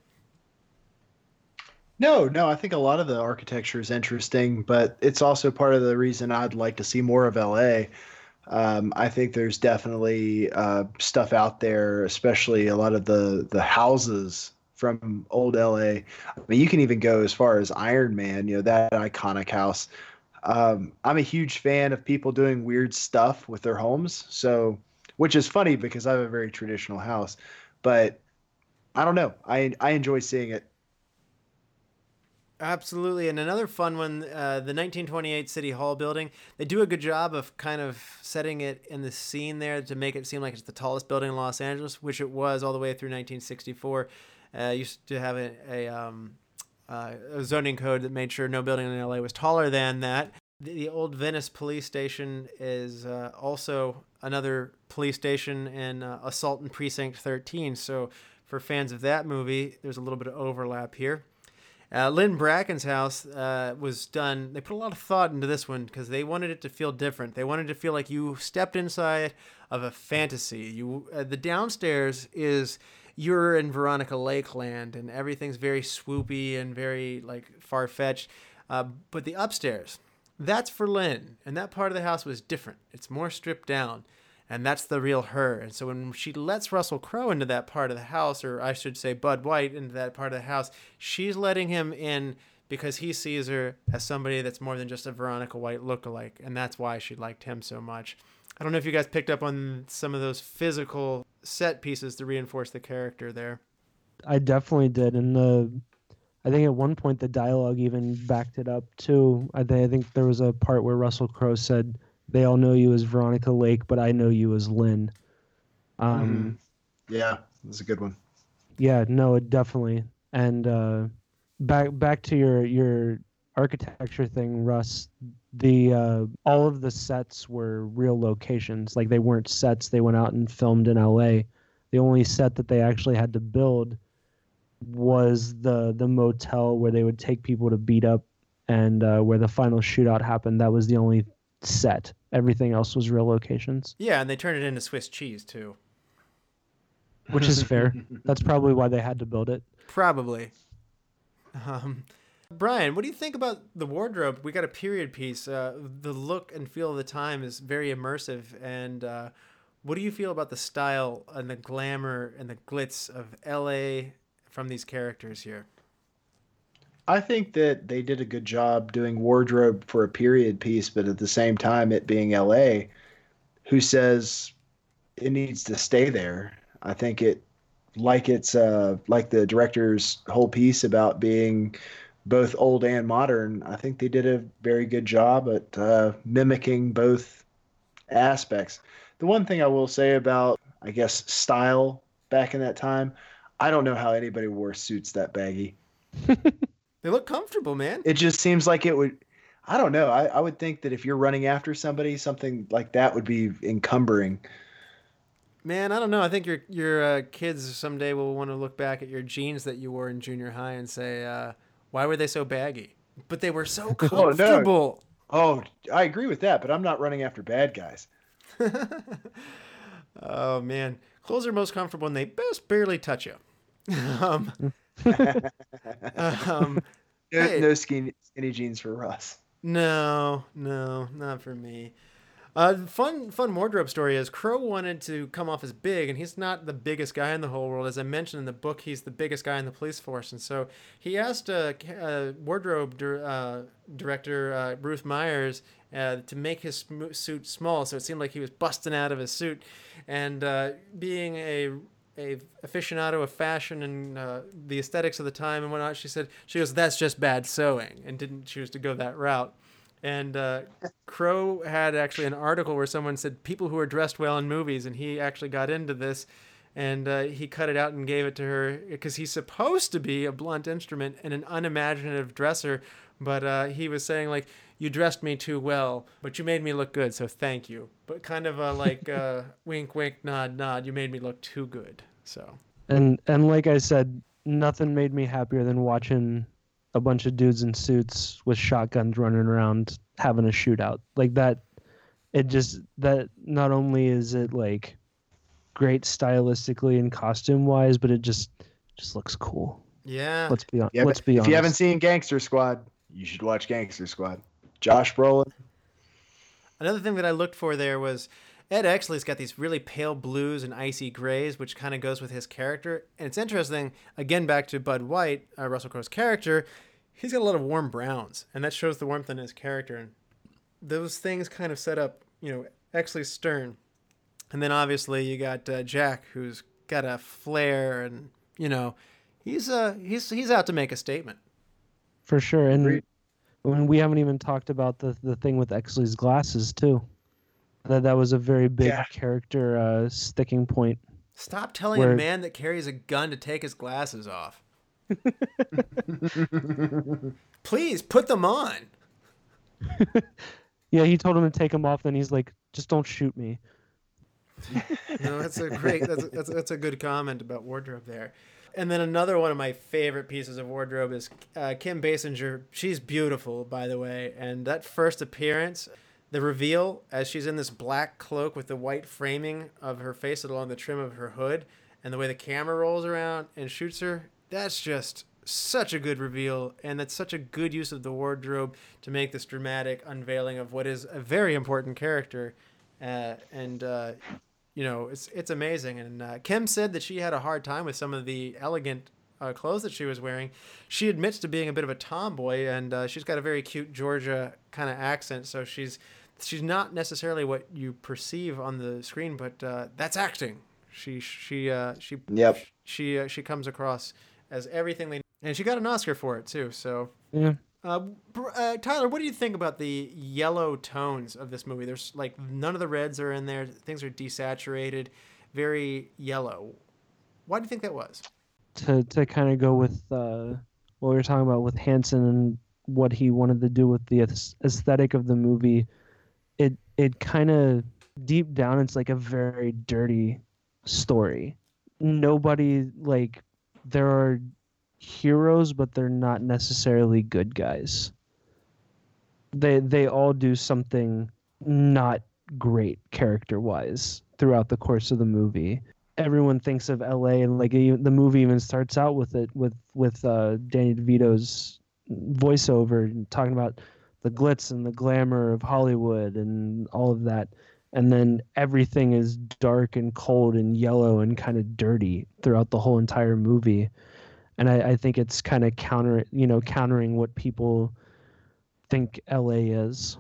No, no. I think a lot of the architecture is interesting, but it's also part of the reason I'd like to see more of L A. Um, I think there's definitely uh, stuff out there, especially a lot of the, the houses from old L A. I mean, you can even go as far as Iron Man, you know, that iconic house. Um, I'm a huge fan of people doing weird stuff with their homes, so... Which is funny because I have a very traditional house, but I don't know. I I enjoy seeing it. Absolutely. And another fun one, uh, the nineteen twenty-eight City Hall building. They do a good job of kind of setting it in the scene there to make it seem like it's the tallest building in Los Angeles, which it was all the way through nineteen sixty-four. Uh, used to have a, a, um, uh, a zoning code that made sure no building in L A was taller than that. The old Venice police station is uh, also another police station in uh, Assault and Precinct thirteen. So for fans of that movie, there's a little bit of overlap here. Uh, Lynn Bracken's house uh, was done. They put a lot of thought into this one because they wanted it to feel different. They wanted it to feel like you stepped inside of a fantasy. You uh, the downstairs is... You're in Veronica Lake land, and everything's very swoopy and very like far-fetched. Uh, but the upstairs... That's for Lynn, and that part of the house was different. It's more stripped down, and that's the real her. And so when she lets Russell Crowe into that part of the house, or I should say Bud White into that part of the house, she's letting him in because he sees her as somebody that's more than just a Veronica White lookalike, and that's why she liked him so much. I don't know if you guys picked up on some of those physical set pieces to reinforce the character there. I definitely did, and the... I think at one point the dialogue even backed it up too. I, th- I think there was a part where Russell Crowe said, "They all know you as Veronica Lake, but I know you as Lynn." Um, mm-hmm. Yeah, that's a good one. Yeah, no, it definitely. And uh, back back to your your architecture thing, Russ. The uh, all of the sets were real locations. Like they weren't sets. They went out and filmed in L A. The only set that they actually had to build was the the motel where they would take people to beat up, and uh, where the final shootout happened. That was the only set. Everything else was real locations. Yeah, and they turned it into Swiss cheese too, which is fair. That's probably why they had to build it. Probably. Um, Brian, what do you think about the wardrobe? We got a period piece. Uh, the look and feel of the time is very immersive, and uh, what do you feel about the style and the glamour and the glitz of L A from these characters here? I think that they did a good job doing wardrobe for a period piece, but at the same time, it being L A, who says it needs to stay there. I think it, like it's uh, like the director's whole piece about being both old and modern. I think they did a very good job at uh, mimicking both aspects. The one thing I will say about, I guess, style back in that time, I don't know how anybody wore suits that baggy. They look comfortable, man. It just seems like it would, I don't know. I, I would think that if you're running after somebody, something like that would be encumbering. Man, I don't know. I think your your uh, kids someday will want to look back at your jeans that you wore in junior high and say, uh, why were they so baggy? But they were so comfortable. Oh, no. Oh, I agree with that, but I'm not running after bad guys. Oh, man. Clothes are most comfortable, and they best barely touch you. um, um, no, hey, no skinny, skinny jeans for Russ. No, no, not for me. Uh, fun, fun wardrobe story is Crowe wanted to come off as big, and he's not the biggest guy in the whole world. As I mentioned in the book, he's the biggest guy in the police force, and so he asked a, a wardrobe dir- uh, director, uh, Ruth Myers, uh, to make his sm- suit small, so it seemed like he was busting out of his suit. And uh, being a a aficionado of fashion and uh, the aesthetics of the time and whatnot, she said, she goes, "That's just bad sewing," and didn't choose to go that route. And uh, Crowe had actually an article where someone said people who are dressed well in movies, and he actually got into this, and uh, he cut it out and gave it to her because he's supposed to be a blunt instrument and an unimaginative dresser, but uh, he was saying, like, you dressed me too well, but you made me look good, so thank you. But kind of a, like, uh, wink, wink, nod, nod, you made me look too good. So. And and like I said, nothing made me happier than watching a bunch of dudes in suits with shotguns running around having a shootout like that. It just, that not only is it like great stylistically and costume wise, but it just, just looks cool. Yeah. Let's be, on, yeah, let's be if honest. If you haven't seen Gangster Squad, you should watch Gangster Squad. Josh Brolin. Another thing that I looked for there was Ed Exley's got these really pale blues and icy grays, which kind of goes with his character. And it's interesting, again, back to Bud White, uh, Russell Crowe's character, he's got a lot of warm browns, and that shows the warmth in his character. And those things kind of set up, you know, Exley's stern. And then obviously you got uh, Jack, who's got a flair, and, you know, he's uh, he's he's out to make a statement. For sure. And we haven't even talked about the, the thing with Exley's glasses, too. That that was a very big yeah. character uh, sticking point. Stop telling where... a man that carries a gun to take his glasses off. Please put them on. Yeah, he told him to take them off. Then he's like, "Just don't shoot me." No, that's a great. That's a, that's, a, that's a good comment about wardrobe there. And then another one of my favorite pieces of wardrobe is uh, Kim Basinger. She's beautiful, by the way, and that first appearance. The reveal, as she's in this black cloak with the white framing of her face along the trim of her hood, and the way the camera rolls around and shoots her, that's just such a good reveal, and that's such a good use of the wardrobe to make this dramatic unveiling of what is a very important character. Uh, and, uh, you know, it's it's amazing. And uh, Kim said that she had a hard time with some of the elegant Uh, clothes that she was wearing. She admits to being a bit of a tomboy, and uh, she's got a very cute Georgia kind of accent, so she's she's not necessarily what you perceive on the screen, but uh, that's acting. She she uh, she yep. she uh, she comes across as everything they need. And she got an Oscar for it too. So yeah. uh, uh, Tyler, what do you think about the yellow tones of this movie? There's like none of the reds are in there. Things are desaturated, very yellow. Why do you think that was? To, to kind of go with uh, what we were talking about with Hanson and what he wanted to do with the aesthetic of the movie, it it kind of deep down it's like a very dirty story. Nobody, like, there are heroes, but they're not necessarily good guys. They they all do something not great character-wise throughout the course of the movie. Everyone thinks of L A, and like the movie even starts out with it with with uh, Danny DeVito's voiceover and talking about the glitz and the glamour of Hollywood and all of that, and then everything is dark and cold and yellow and kind of dirty throughout the whole entire movie, And I, I think it's kind of counter, you know, countering what people think L A is.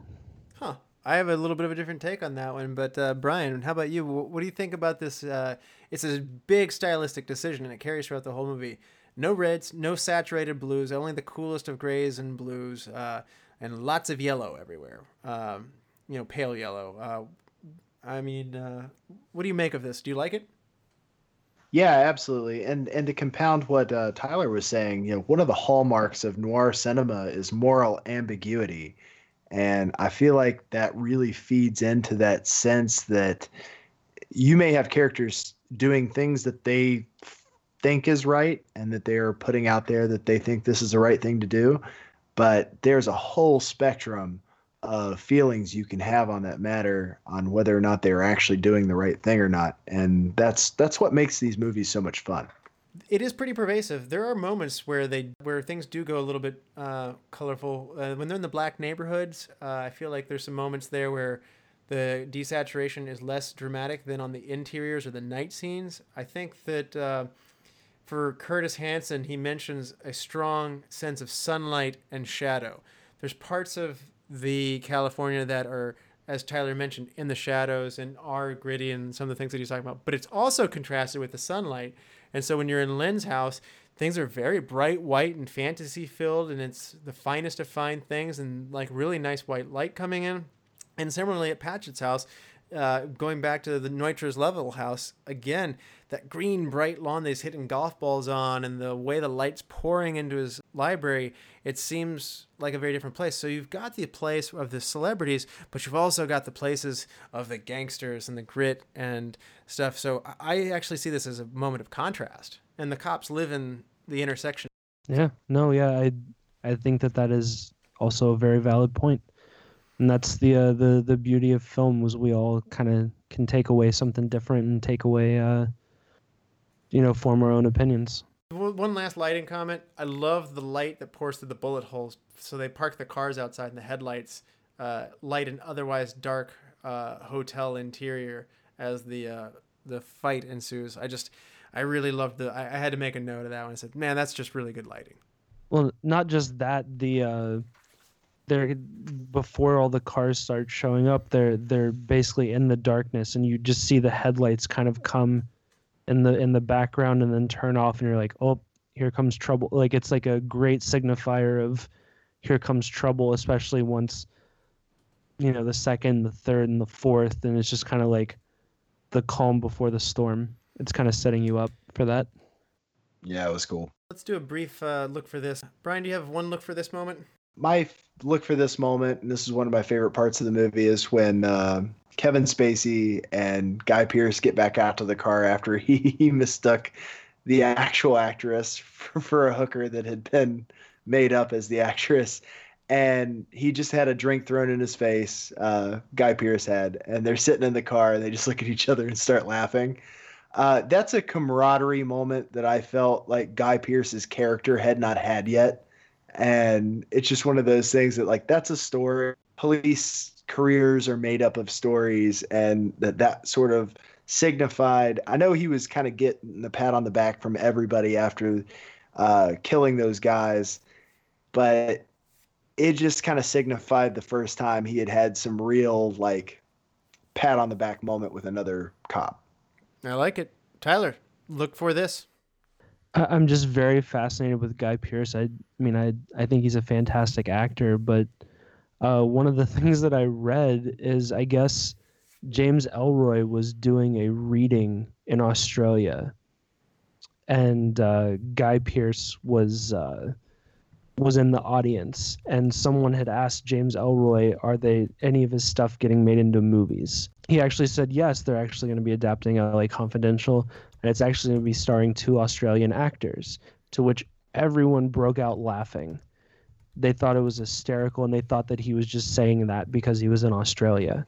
Huh. I have a little bit of a different take on that one, but uh, Brian, how about you? What do you think about this? Uh, it's a big stylistic decision, and it carries throughout the whole movie. No reds, no saturated blues, only the coolest of grays and blues, uh, and lots of yellow everywhere. Um, you know, pale yellow. Uh, I mean, uh, what do you make of this? Do you like it? Yeah, absolutely. And and to compound what uh, Tyler was saying, you know, one of the hallmarks of noir cinema is moral ambiguity. And I feel like that really feeds into that sense that you may have characters doing things that they think is right and that they are putting out there that they think this is the right thing to do. But there's a whole spectrum of feelings you can have on that matter, on whether or not they're actually doing the right thing or not. And that's that's what makes these movies so much fun. It is pretty pervasive. There are moments where they where things do go a little bit uh, colorful. Uh, when they're in the black neighborhoods, uh, I feel like there's some moments there where the desaturation is less dramatic than on the interiors or the night scenes. I think that uh, for Curtis Hanson, he mentions a strong sense of sunlight and shadow. There's parts of the California that are, as Tyler mentioned, in the shadows and are gritty and some of the things that he's talking about. But it's also contrasted with the sunlight. And so when you're in Lynn's house, things are very bright white and fantasy filled, and it's the finest of fine things and like really nice white light coming in. And similarly at Patchett's house, uh, going back to the Neutra's Level house, again, that green bright lawn that he's hitting golf balls on and the way the light's pouring into his library, it seems like a very different place. So you've got the place of the celebrities, but you've also got the places of the gangsters and the grit and stuff. So I actually see this as a moment of contrast, and the cops live in the intersection. Yeah, no, yeah, I I think that that is also a very valid point. And that's the uh, the the beauty of film, was we all kind of can take away something different and take away, uh, you know, form our own opinions. One last lighting comment. I love the light that pours through the bullet holes. So they park the cars outside and the headlights uh, light an otherwise dark uh, hotel interior as the uh, the fight ensues. I just, I really loved the, I, I had to make a note of that one. I said, man, that's just really good lighting. Well, not just that, the, uh, they're, before all the cars start showing up, they're, they're basically in the darkness, and you just see the headlights kind of come in the in the background and then turn off, and you're like, oh, here comes trouble. Like, it's like a great signifier of here comes trouble, especially once, you know, the second, the third, and the fourth, and it's just kind of like the calm before the storm. It's kind of setting you up for that. Yeah, it was cool. Let's do a brief uh, look for this. Brian, do you have one look for this moment? My look for this moment, and this is one of my favorite parts of the movie, is when uh, Kevin Spacey and Guy Pearce get back out to the car after he, he mistook the actual actress for, for a hooker that had been made up as the actress. And he just had a drink thrown in his face, uh, Guy Pearce had, and they're sitting in the car and they just look at each other and start laughing. Uh, that's a camaraderie moment that I felt like Guy Pearce's character had not had yet. And it's just one of those things that, like, that's a story. Police careers are made up of stories, and that that sort of signified. I know he was kind of getting the pat on the back from everybody after uh, killing those guys, but it just kind of signified the first time he had had some real, like, pat on the back moment with another cop. I like it. Tyler, look for this. I'm just very fascinated with Guy Pearce. I mean, I I think he's a fantastic actor, but uh, one of the things that I read is, I guess, James Ellroy was doing a reading in Australia, and uh, Guy Pearce was uh, was in the audience, and someone had asked James Ellroy, are they any of his stuff getting made into movies? He actually said, yes, they're actually going to be adapting L A Confidential, and it's actually going to be starring two Australian actors, to which everyone broke out laughing. They thought it was hysterical, and they thought that he was just saying that because he was in Australia.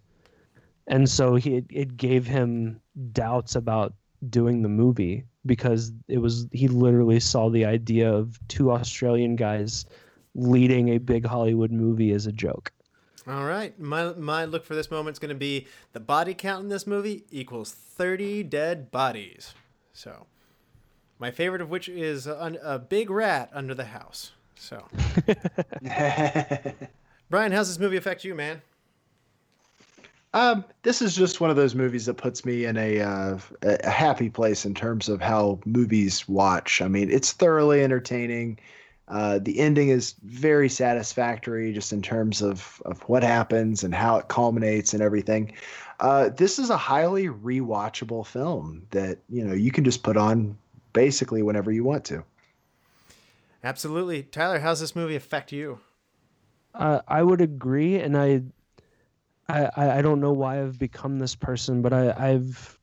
And so he it gave him doubts about doing the movie, because it was he literally saw the idea of two Australian guys leading a big Hollywood movie as a joke. All right. My my look for this moment is going to be the body count in this movie equals thirty dead bodies. So My favorite of which is a, a big rat under the house. So, Brian, how's this movie affect you, man? Um, this is just one of those movies that puts me in a, uh, a happy place in terms of how movies watch. I mean, it's thoroughly entertaining. Uh, the ending is very satisfactory just in terms of, of what happens and how it culminates and everything. Uh, this is a highly rewatchable film that, you know, you can just put on basically whenever you want to. Absolutely. Tyler, how's this movie affect you? Uh, I would agree. And I, I, I don't know why I've become this person, but I, I've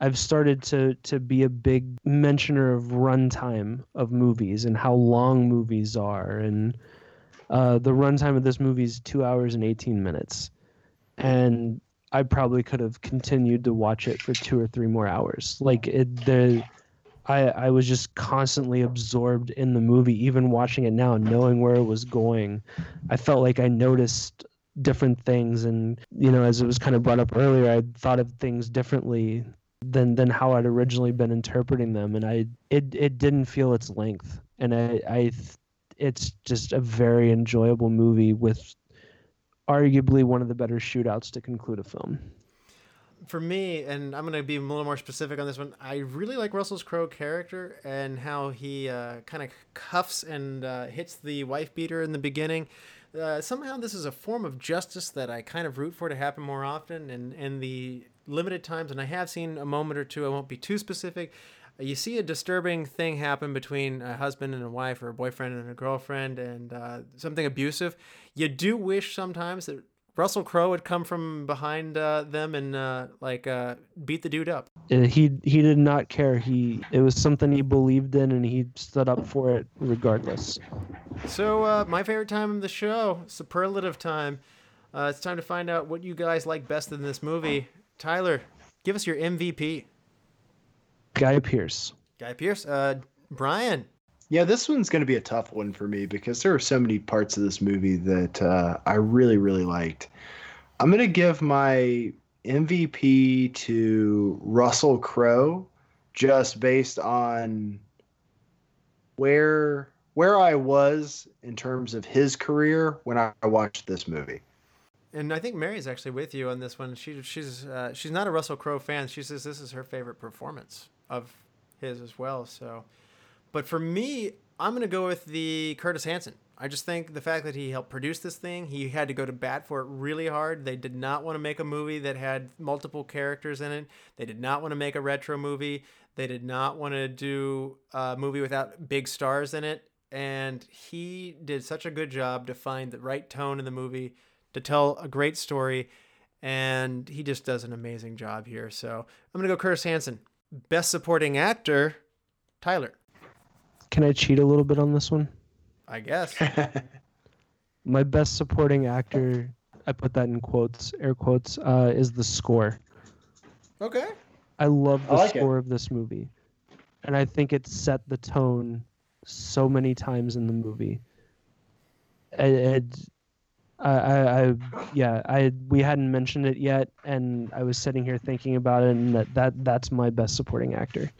I've started to to be a big mentioner of runtime of movies and how long movies are. And uh, the runtime of this movie is two hours and eighteen minutes, and I probably could have continued to watch it for two or three more hours. Like it, the I I was just constantly absorbed in the movie, even watching it now, knowing where it was going. I felt like I noticed different things, and you know, as it was kind of brought up earlier, I thought of things differently than than how I'd originally been interpreting them, and I it it didn't feel its length, and I I it's just a very enjoyable movie with arguably one of the better shootouts to conclude a film. For me, and I'm going to be a little more specific on this one, I really like Russell Crowe's character and how he uh, kind of cuffs and uh, hits the wife beater in the beginning. Uh, somehow this is a form of justice that I kind of root for to happen more often, and, and the limited times, and I have seen a moment or two, I won't be too specific, you see a disturbing thing happen between a husband and a wife, or a boyfriend and a girlfriend, and uh, something abusive. You do wish sometimes that Russell Crowe would come from behind uh, them and uh, like uh, beat the dude up. He he did not care. He it was something he believed in, and he stood up for it regardless. So uh, my favorite time of the show, superlative time. Uh, it's time to find out what you guys like best in this movie. Tyler, give us your M V P. Guy Pearce. Guy Pearce. Uh, Brian. Yeah, this one's going to be a tough one for me because there are so many parts of this movie that uh, I really, really liked. I'm going to give my M V P to Russell Crowe just based on where where I was in terms of his career when I watched this movie. And I think Mary's actually with you on this one. She she's uh, she's not a Russell Crowe fan. She says this is her favorite performance of his as well, so... But for me, I'm going to go with the Curtis Hanson. I just think the fact that he helped produce this thing, he had to go to bat for it really hard. They did not want to make a movie that had multiple characters in it. They did not want to make a retro movie. They did not want to do a movie without big stars in it. And he did such a good job to find the right tone in the movie, to tell a great story. And he just does an amazing job here. So I'm going to go Curtis Hanson. Best Supporting Actor, Tyler. Can I cheat a little bit on this one? I guess. My best supporting actor, I put that in quotes, air quotes, uh, is the score. Okay. I love the I like score it. of this movie. And I think it set the tone so many times in the movie. And I, I, I, yeah, I we hadn't mentioned it yet, and I was sitting here thinking about it, and that, that that's my best supporting actor.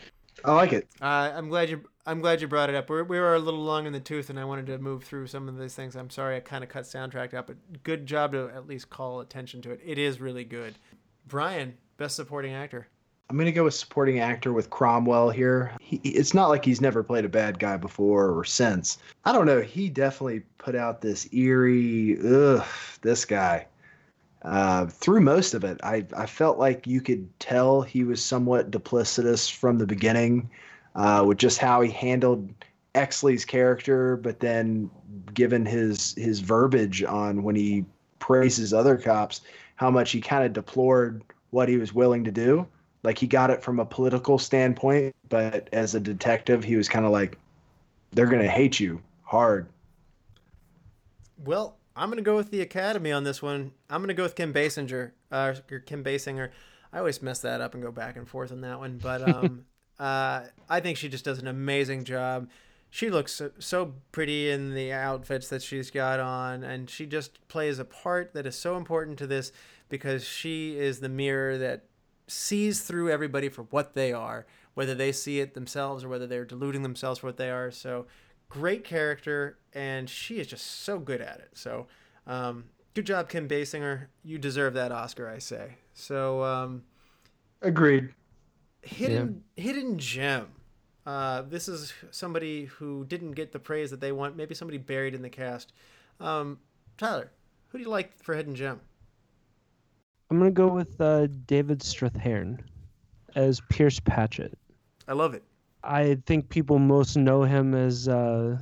I like it. Uh, I'm glad you I'm glad you brought it up. We're, we were a little long in the tooth, and I wanted to move through some of these things. I'm sorry I kind of cut soundtrack out, but good job to at least call attention to it. It is really good. Brian, best supporting actor. I'm going to go with supporting actor with Cromwell here. He, it's not like he's never played a bad guy before or since. I don't know. He definitely put out this eerie, ugh, this guy. Uh, through most of it, I, I felt like you could tell he was somewhat duplicitous from the beginning uh, with just how he handled Exley's character, but then given his his verbiage on when he praises other cops, how much he kind of deplored what he was willing to do. Like he got it from a political standpoint, but as a detective, he was kind of like, they're going to hate you hard. Well, I'm going to go with the Academy on this one. I'm going to go with Kim Basinger. Uh, or Kim Basinger. I always mess that up and go back and forth on that one. But um, uh, I think she just does an amazing job. She looks so, so pretty in the outfits that she's got on. And she just plays a part that is so important to this because she is the mirror that sees through everybody for what they are, whether they see it themselves or whether they're deluding themselves for what they are. So great character, and she is just so good at it. So um, good job, Kim Basinger. You deserve that Oscar, I say. So um, agreed. Hidden yeah. hidden gem. Uh, this is somebody who didn't get the praise that they want. Maybe somebody buried in the cast. Um, Tyler, who do you like for hidden gem? I'm going to go with uh, David Strathairn as Pierce Patchett. I love it. I think people most know him as uh,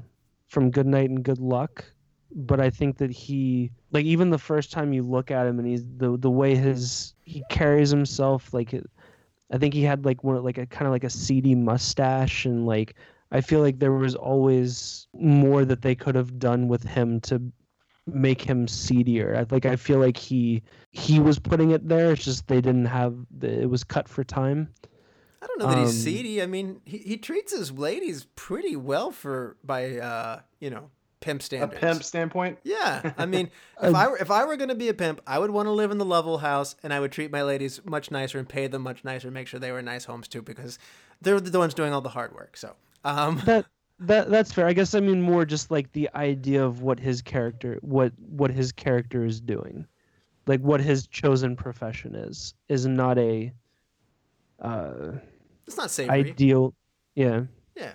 from Good Night and Good Luck, but I think that he, like, even the first time you look at him and he's the the way his he carries himself, like I think he had like one like a kind of like a seedy mustache, and like I feel like there was always more that they could have done with him to make him seedier. I like I feel like he he was putting it there. It's just they didn't have the, it was cut for time. I don't know that um, he's seedy. I mean, he, he treats his ladies pretty well for by uh, you know, pimp standards. A pimp standpoint? Yeah. I mean, if I were if I were going to be a pimp, I would want to live in the Lovell house, and I would treat my ladies much nicer and pay them much nicer, and make sure they were nice homes too, because they're the ones doing all the hard work. So, um that that that's fair. I guess I mean more just like the idea of what his character what what his character is doing. Like what his chosen profession is is not a uh it's not savory. Ideal. Yeah. Yeah.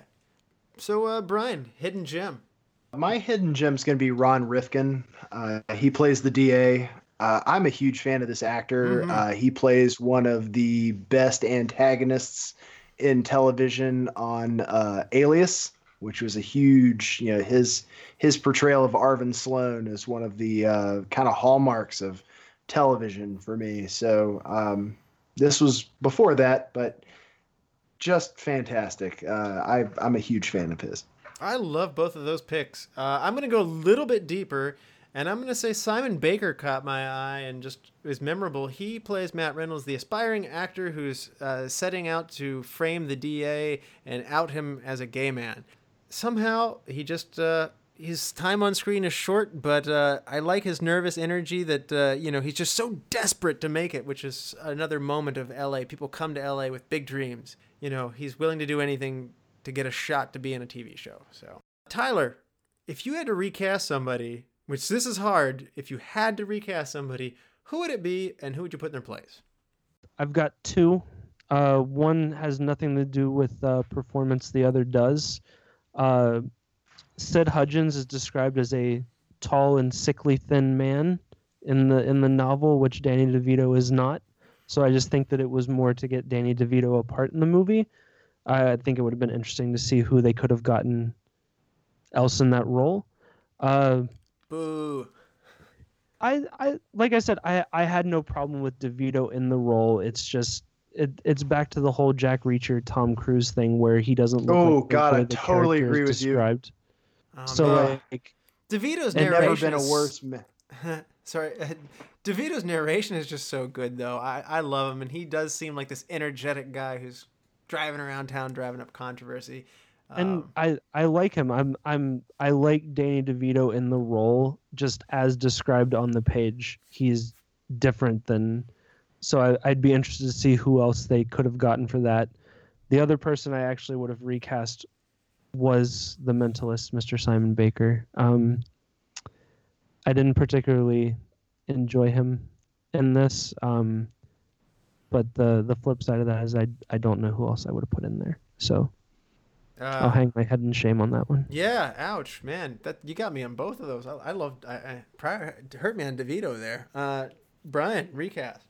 So, uh, Brian, hidden gem. My hidden gem's going to be Ron Rifkin. Uh, he plays the D A. Uh, I'm a huge fan of this actor. Mm-hmm. Uh, he plays one of the best antagonists in television on uh, Alias, which was a huge, you know, his his portrayal of Arvin Sloan is one of the uh, kind of hallmarks of television for me. So um, this was before that, but just fantastic. Uh, I, I'm a huge fan of his. I love both of those picks. Uh, I'm going to go a little bit deeper, and I'm going to say Simon Baker caught my eye and just is memorable. He plays Matt Reynolds, the aspiring actor who's uh, setting out to frame the D A and out him as a gay man. Somehow, he just uh, his time on screen is short, but uh, I like his nervous energy that, uh, you know, he's just so desperate to make it, which is another moment of L A. People come to L A with big dreams. You know, he's willing to do anything to get a shot to be in a T V show. So, Tyler, if you had to recast somebody, which this is hard, if you had to recast somebody, who would it be and who would you put in their place? I've got two. Uh, one has nothing to do with uh, performance. The other does. Uh, Sid Hudgens is described as a tall and sickly thin man in the in the novel, which Danny DeVito is not. So I just think that it was more to get Danny DeVito apart in the movie. I think it would have been interesting to see who they could have gotten else in that role. Uh, Boo. I, I, like I said, I, I had no problem with DeVito in the role. It's just, it, it's back to the whole Jack Reacher, Tom Cruise thing where he doesn't look oh, like God, the way the character totally is agree with described. You. Oh, so man. Like, DeVito's narration never been a worse man. Sorry, DeVito's narration is just so good though. I, I love him, and he does seem like this energetic guy who's driving around town, driving up controversy. Um, and I, I like him. I'm I'm I like Danny DeVito in the role, just as described on the page. He's different than, so I, I'd be interested to see who else they could have gotten for that. The other person I actually would have recast was the mentalist, Mister Simon Baker. Um, I didn't particularly enjoy him in this. Um, But the, the flip side of that is I I don't know who else I would have put in there. So uh, I'll hang my head in shame on that one. Yeah, ouch, man. That you got me on both of those. I, I loved I, I prior, hurt me on DeVito there. Uh, Brian, recast.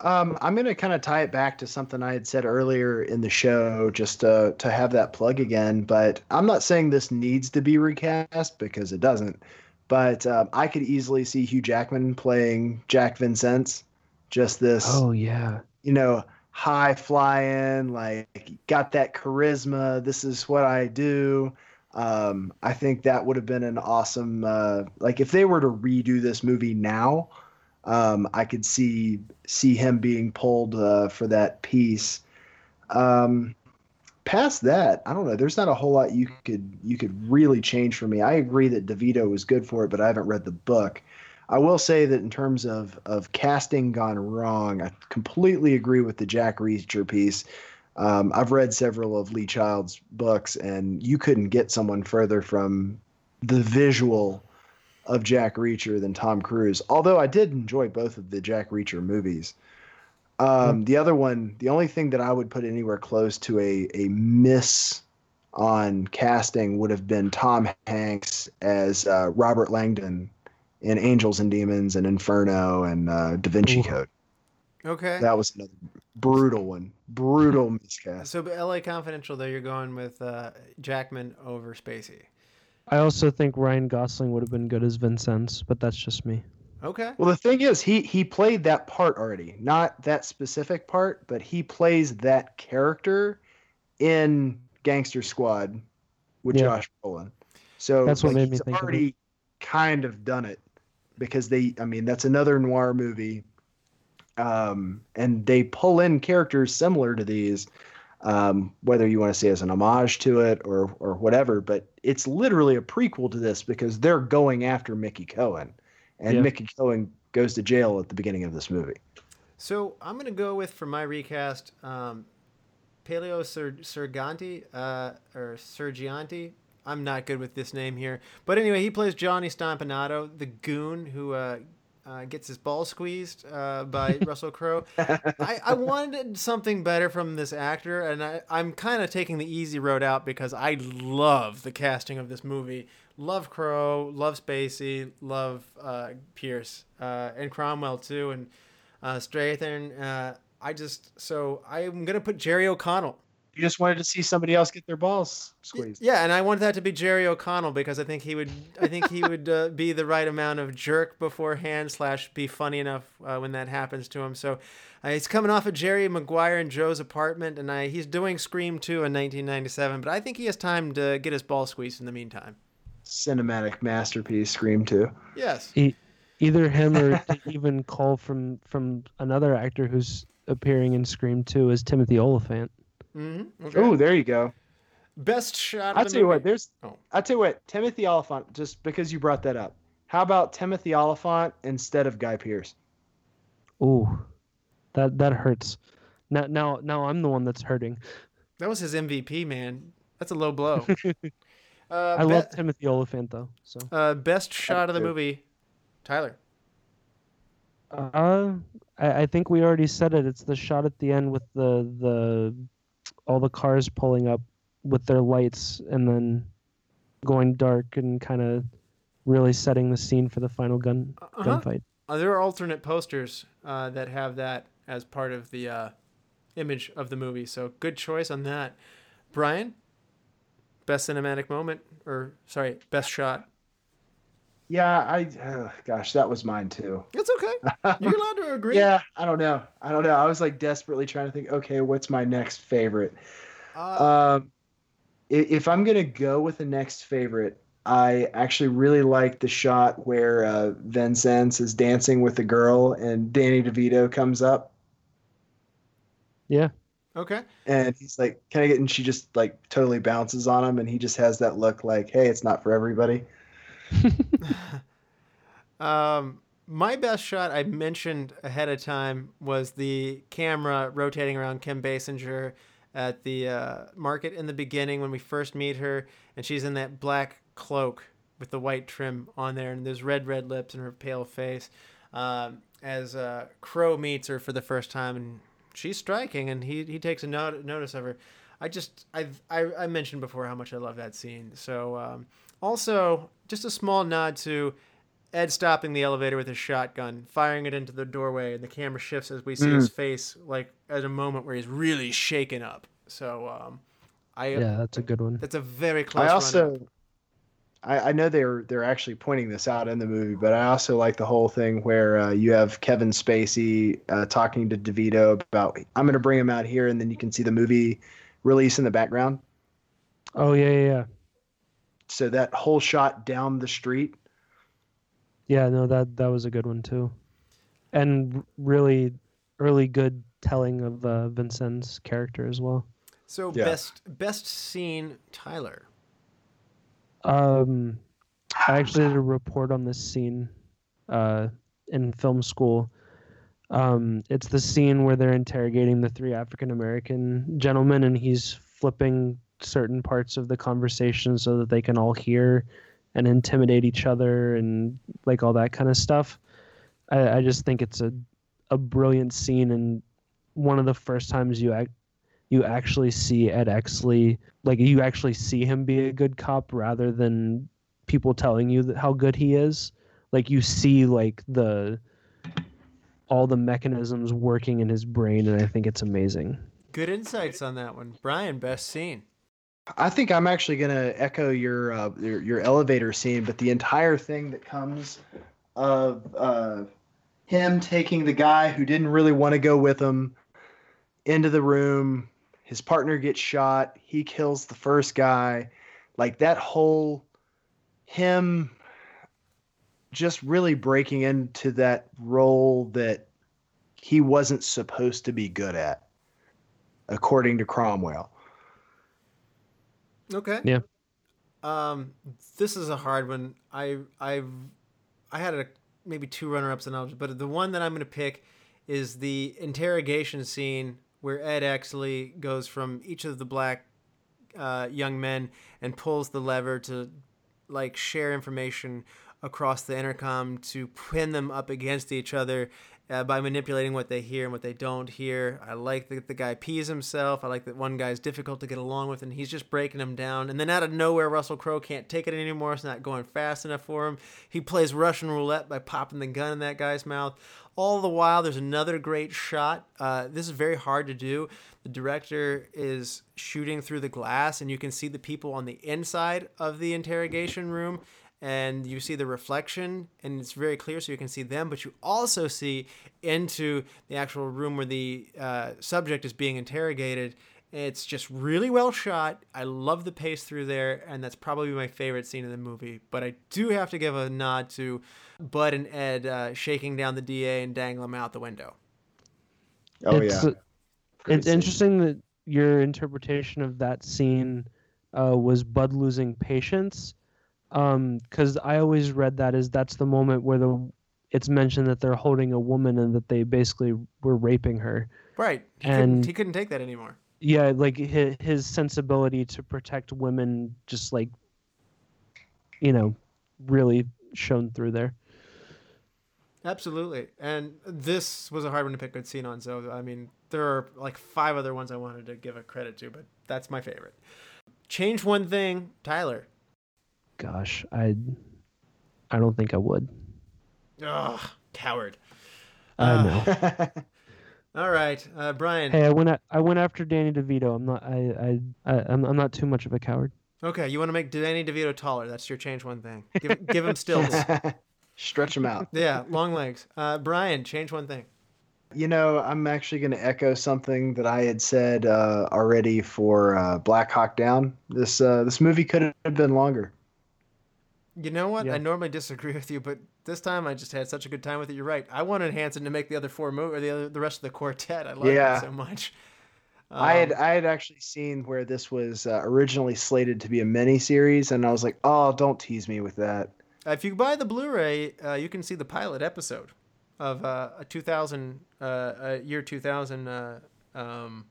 Um, I'm going to kind of tie it back to something I had said earlier in the show, just to, to have that plug again. But I'm not saying this needs to be recast because it doesn't. But uh, I could easily see Hugh Jackman playing Jack Vincennes. Just this, oh yeah, you know, high flying, like got that charisma. This is what I do. Um, I think that would have been an awesome, uh, like if they were to redo this movie now, um, I could see see him being pulled uh, for that piece. Um, past that, I don't know. There's not a whole lot you could you could really change for me. I agree that DeVito was good for it, but I haven't read the book. I will say that in terms of of casting gone wrong, I completely agree with the Jack Reacher piece. Um, I've read several of Lee Child's books, and you couldn't get someone further from the visual of Jack Reacher than Tom Cruise. Although I did enjoy both of the Jack Reacher movies. Um, mm-hmm. The other one, the only thing that I would put anywhere close to a a miss on casting would have been Tom Hanks as uh, Robert Langdon in Angels and Demons and Inferno and uh, Da Vinci Ooh. Code. Okay. That was another brutal one. Brutal miscast. So L A. Confidential, though, you're going with uh, Jackman over Spacey. I also think Ryan Gosling would have been good as Vincennes, but that's just me. Okay. Well, the thing is, he he played that part already. Not that specific part, but he plays that character in Gangster Squad with yeah. Josh Brolin. So that's what like, made me he's think already of it. Kind of done it because they, I mean, that's another noir movie. Um, and they pull in characters similar to these, um, whether you want to say as an homage to it or or whatever, but it's literally a prequel to this because they're going after Mickey Cohen, and yeah. Mickey Cohen goes to jail at the beginning of this movie. So I'm going to go with, for my recast, um, Paleo Sir, Serganti, uh, or Sergianti. I'm not good with this name here, but anyway, he plays Johnny Stompanato, the goon who, uh, Uh, gets his ball squeezed uh, by Russell Crowe. I, I wanted something better from this actor, and I, I'm kind of taking the easy road out because I love the casting of this movie. Love Crowe, love Spacey, love uh, Pierce, uh, and Cromwell too, and uh, Strathern. Uh, I just so I'm gonna put Jerry O'Connell. You just wanted to see somebody else get their balls squeezed. Yeah, and I wanted that to be Jerry O'Connell because I think he would, I think he would uh, be the right amount of jerk beforehand slash be funny enough uh, when that happens to him. So uh, he's coming off of Jerry Maguire and Joe's Apartment, and I, he's doing Scream two in nineteen ninety-seven, but I think he has time to get his ball squeezed in the meantime. Cinematic masterpiece, Scream two. Yes. He, either him or to even call from from another actor who's appearing in Scream two is Timothy Oliphant. Mm-hmm. Okay. Oh, there you go. Best shot. I'll tell you what. There's. Oh. I'll tell you what. Timothy Oliphant. Just because you brought that up. How about Timothy Oliphant instead of Guy Pearce? Ooh, that that hurts. Now, now, now I'm the one that's hurting. That was his M V P, man. That's a low blow. uh, I be- love Timothy Oliphant though. So. Uh, best shot of the movie, Tyler. Uh, I, I think we already said it. It's the shot at the end with the the. all the cars pulling up with their lights and then going dark and kind of really setting the scene for the final gun uh-huh. gunfight. Uh, there are alternate posters uh, that have that as part of the uh, image of the movie. So good choice on that. Brian, best cinematic moment or sorry, best shot. Yeah, I oh, gosh, that was mine too. It's okay. You're allowed to agree. Yeah, I don't know. I don't know. I was like desperately trying to think. Okay, what's my next favorite? Uh, um, if I'm gonna go with the next favorite, I actually really like the shot where uh, Vincennes is dancing with the girl and Danny DeVito comes up. Yeah. Okay. And he's like, "Can I get?" And she just like totally bounces on him, and he just has that look like, "Hey, it's not for everybody." um my best shot I mentioned ahead of time was the camera rotating around Kim Basinger at the uh market in the beginning when we first meet her, and she's in that black cloak with the white trim on there and those red red lips and her pale face um as uh Crow meets her for the first time, and she's striking and he he takes a not- notice of her. I just I've, I I mentioned before how much I love that scene. So um also, just a small nod to Ed stopping the elevator with his shotgun, firing it into the doorway, and the camera shifts as we see mm. his face, like at a moment where he's really shaken up. So, um, I yeah, that's a good one. That's a very close. I also, I, I know they're they're actually pointing this out in the movie, but I also like the whole thing where uh, you have Kevin Spacey uh, talking to DeVito about I'm going to bring him out here, and then you can see the movie release in the background. Oh yeah, yeah. yeah. So that whole shot down the street. Yeah, no, that, that was a good one too. And really early good telling of uh, Vincennes' character as well. So yeah. best best scene, Tyler. Um, I actually did a report on this scene uh, in film school. Um, it's the scene where they're interrogating the three African-American gentlemen, and he's flipping certain parts of the conversation so that they can all hear and intimidate each other and like all that kind of stuff. I, I just think it's a, a brilliant scene, and one of the first times you act, you actually see Ed Exley, like you actually see him be a good cop rather than people telling you that how good he is. Like you see like the all the mechanisms working in his brain, and I think it's amazing. Good insights on that one, Brian. Best scene. I think I'm actually going to echo your, uh, your your elevator scene, but the entire thing that comes of uh, him taking the guy who didn't really want to go with him into the room, his partner gets shot, he kills the first guy, like that whole him just really breaking into that role that he wasn't supposed to be good at, according to Cromwell. Okay. Yeah. Um, this is a hard one. I I I had a, maybe two runner-ups and ups, but the one that I'm going to pick is the interrogation scene where Ed Exley goes from each of the black uh, young men and pulls the lever to like share information across the intercom to pin them up against each other uh, by manipulating what they hear and what they don't hear. I like that the guy pees himself. I like that one guy's difficult to get along with, and he's just breaking him down. And then out of nowhere, Russell Crowe can't take it anymore. It's not going fast enough for him. He plays Russian roulette by popping the gun in that guy's mouth. All the while, there's another great shot. Uh, this is very hard to do. The director is shooting through the glass, and you can see the people on the inside of the interrogation room, and you see the reflection, and it's very clear, so you can see them, but you also see into the actual room where the uh, subject is being interrogated. It's just really well shot. I love the pace through there, and that's probably my favorite scene in the movie. But I do have to give a nod to Bud and Ed uh, shaking down the D A and dangling him out the window. Oh, it's, yeah. Great it's scene. Interesting that your interpretation of that scene uh, was Bud losing patience, because um, I always read that as that's the moment where the it's mentioned that they're holding a woman and that they basically were raping her. Right. He and couldn't, he couldn't take that anymore. Yeah, like his, his sensibility to protect women just like, you know, really shone through there. Absolutely. And this was a hard one to pick a good scene on. So, I mean, there are like five other ones I wanted to give a credit to, but that's my favorite. Change one thing, Tyler. Gosh, I I don't think I would. Ugh, coward. I uh, know. All right, uh, Brian. Hey, I went. A- I went after Danny DeVito. I'm not. I. I. I I'm, I'm not too much of a coward. Okay, you want to make Danny DeVito taller? That's your change one thing. Give, give him stills. Stretch him out. Yeah, long legs. Uh, Brian, change one thing. You know, I'm actually going to echo something that I had said uh, already for uh, Black Hawk Down. This uh, this movie could have been longer. You know what? Yeah. I normally disagree with you, but this time I just had such a good time with it. You're right. I wanted Hanson to make the other four movies, or the other, the rest of the quartet. I loved yeah. it so much. Um, I had I had actually seen where this was uh, originally slated to be a miniseries, and I was like, oh, don't tease me with that. If you buy the Blu-ray, uh, you can see the pilot episode of uh, a two thousand, uh, a year two thousand uh, um,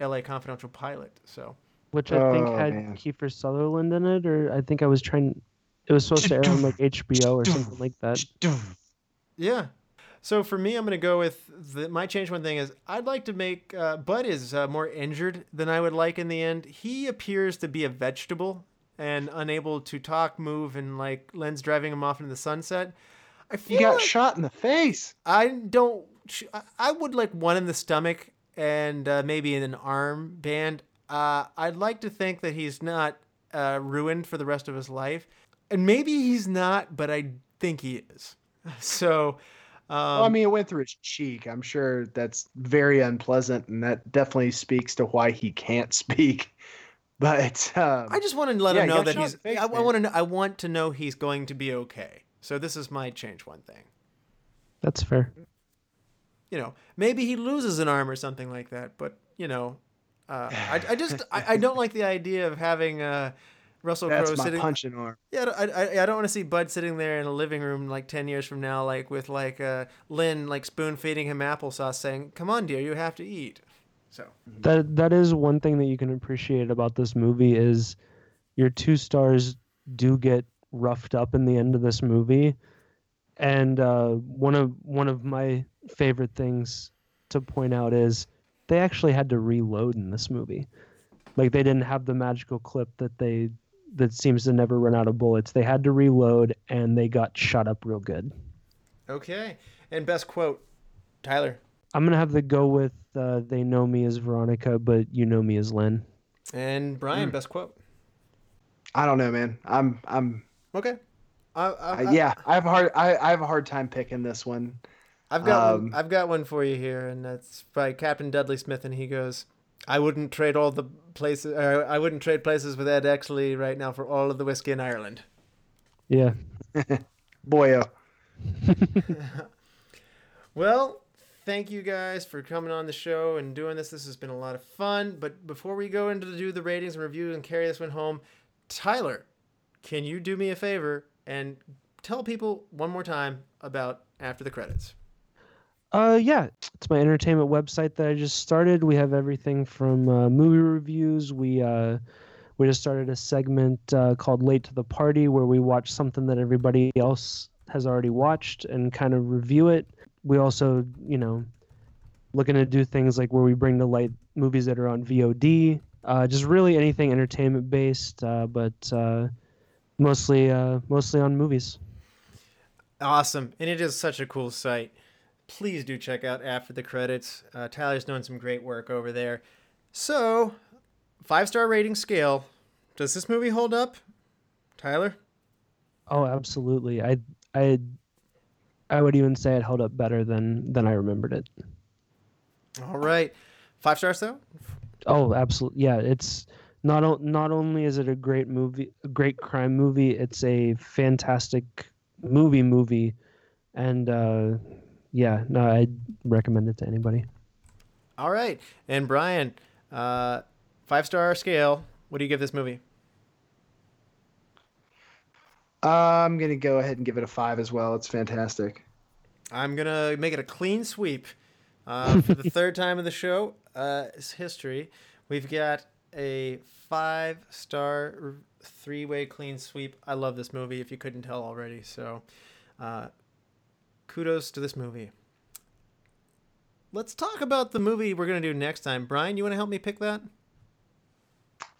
L A Confidential pilot. So, which I oh, think had man. Kiefer Sutherland in it, or I think I was trying. It was supposed to air on like H B O or something like that. Yeah. So for me, I'm going to go with the, my change one thing is I'd like to make uh, Bud is uh, more injured than I would like in the end. He appears to be a vegetable and unable to talk, move, and like Lynn's driving him off into the sunset. I feel he got like shot in the face. I don't. I would like one in the stomach and uh, maybe in an arm band. Uh, I'd like to think that he's not uh, ruined for the rest of his life. And maybe he's not, but I think he is. So, um, well, I mean, it went through his cheek. I'm sure that's very unpleasant, and that definitely speaks to why he can't speak. But um, I just want to let yeah, him know that he's. Face, I, I want to. Know, I want to know he's going to be okay. So this is my change one thing. That's fair. You know, maybe he loses an arm or something like that. But you know, uh, I, I just I, I don't like the idea of having a. Uh, Russell Crowe sitting. That's my punching arm. Yeah, I, I, I don't want to see Bud sitting there in a living room like ten years from now, like with like uh, Lynn like spoon feeding him applesauce, saying, "Come on, dear, you have to eat." So that that is one thing that you can appreciate about this movie is your two stars do get roughed up in the end of this movie, and uh, one of one of my favorite things to point out is they actually had to reload in this movie. Like, they didn't have the magical clip that they that seems to never run out of bullets. They had to reload, and they got shot up real good. Okay. And best quote, Tyler. I'm going to have to go with uh, they know me as Veronica, but you know me as Lynn. And Brian, mm. best quote. I don't know, man. I'm I'm okay. I, I, I, yeah, I have a hard I, I have a hard time picking this one. I've got um, one, I've got one for you here, and that's by Captain Dudley Smith, and he goes, "I wouldn't trade all the places. Or I wouldn't trade places with Ed Exley right now for all of the whiskey in Ireland." Yeah, boyo. Well, thank you guys for coming on the show and doing this. This has been a lot of fun. But before we go into the, do the ratings and reviews and carry this one home, Tyler, can you do me a favor and tell people one more time about After the Credits? Uh, yeah, it's my entertainment website that I just started. We have everything from uh, movie reviews. We uh, we just started a segment uh, called Late to the Party, where we watch something that everybody else has already watched and kind of review it. We also, you know, looking to do things like where we bring to light movies that are on V O D, uh, just really anything entertainment-based, uh, but uh, mostly uh, mostly on movies. Awesome, and it is such a cool site. Please do check out After the Credits. Uh, Tyler's doing some great work over there. So, five-star rating scale. Does this movie hold up, Tyler? Oh, absolutely. I I, I would even say it held up better than, than I remembered it. All right. Five stars, though? Oh, absolutely. Yeah, it's not not only is it a great movie, a great crime movie, it's a fantastic movie movie. And... Uh, Yeah, no, I'd recommend it to anybody. All right. And Brian, uh, five-star scale, what do you give this movie? Uh, I'm going to go ahead and give it a five as well. It's fantastic. I'm going to make it a clean sweep. Uh, for the third time of the show, uh, it's history. We've got a five-star three-way clean sweep. I love this movie, if you couldn't tell already. So... Uh, kudos to this movie. Let's talk about the movie we're going to do next time. Brian, you want to help me pick that?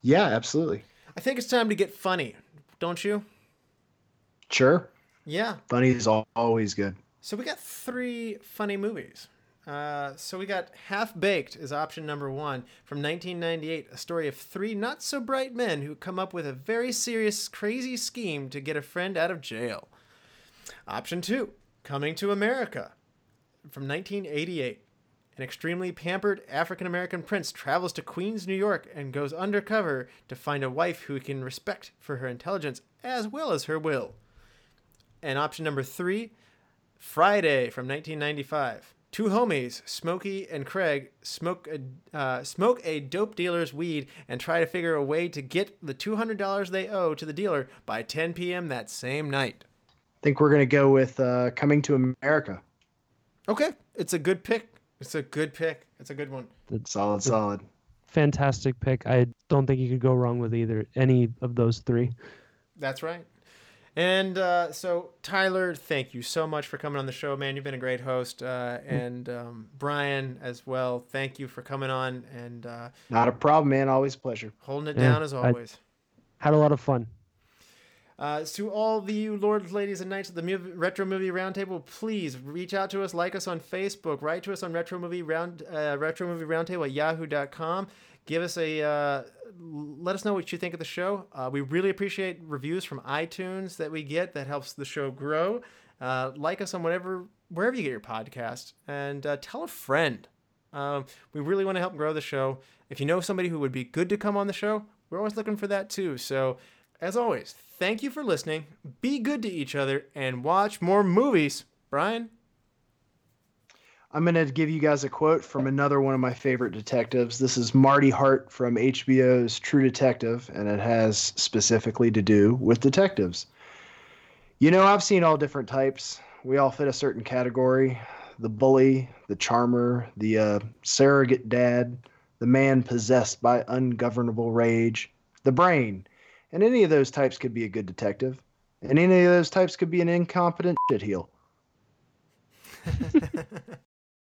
Yeah, absolutely. I think it's time to get funny, don't you? Sure. Yeah. Funny is always good. So we got three funny movies. Uh, so we got Half Baked is option number one from nineteen ninety-eight, a story of three not-so-bright men who come up with a very serious, crazy scheme to get a friend out of jail. Option two. Coming to America from nineteen eighty-eight. An extremely pampered African-American prince travels to Queens, New York, and goes undercover to find a wife who he can respect for her intelligence as well as her will. And option number three, Friday from nineteen ninety-five. Two homies, Smokey and Craig, smoke a, uh, smoke a dope dealer's weed and try to figure a way to get the two hundred dollars they owe to the dealer by ten p.m. that same night. I think we're going to go with uh, Coming to America. Okay. It's a good pick. It's a good pick. It's a good one. That's solid, it's solid. Fantastic pick. I don't think you could go wrong with either any of those three. That's right. And uh, so, Tyler, thank you so much for coming on the show, man. You've been a great host. Uh, and um, Brian as well, thank you for coming on. And uh, not a problem, man. Always a pleasure. Holding it yeah, down as always. I had a lot of fun. Uh, to all of you lords, ladies, and knights of the Mo- Retro Movie Roundtable, please reach out to us, like us on Facebook, write to us on Retro Movie Round, uh, Retro Movie Roundtable at yahoo dot com. Give us a, uh, let us know what you think of the show. Uh, we really appreciate reviews from iTunes that we get. That helps the show grow. Uh, like us on whatever, wherever you get your podcast, and uh, tell a friend. Um, we really want to help grow the show. If you know somebody who would be good to come on the show, we're always looking for that too. So, as always, thank you for listening. Be good to each other and watch more movies. Brian? I'm going to give you guys a quote from another one of my favorite detectives. This is Marty Hart from H B O's True Detective, and it has specifically to do with detectives. You know, I've seen all different types. We all fit a certain category. The bully, the charmer, the uh, surrogate dad, the man possessed by ungovernable rage, the brain. And any of those types could be a good detective. And any of those types could be an incompetent shitheel.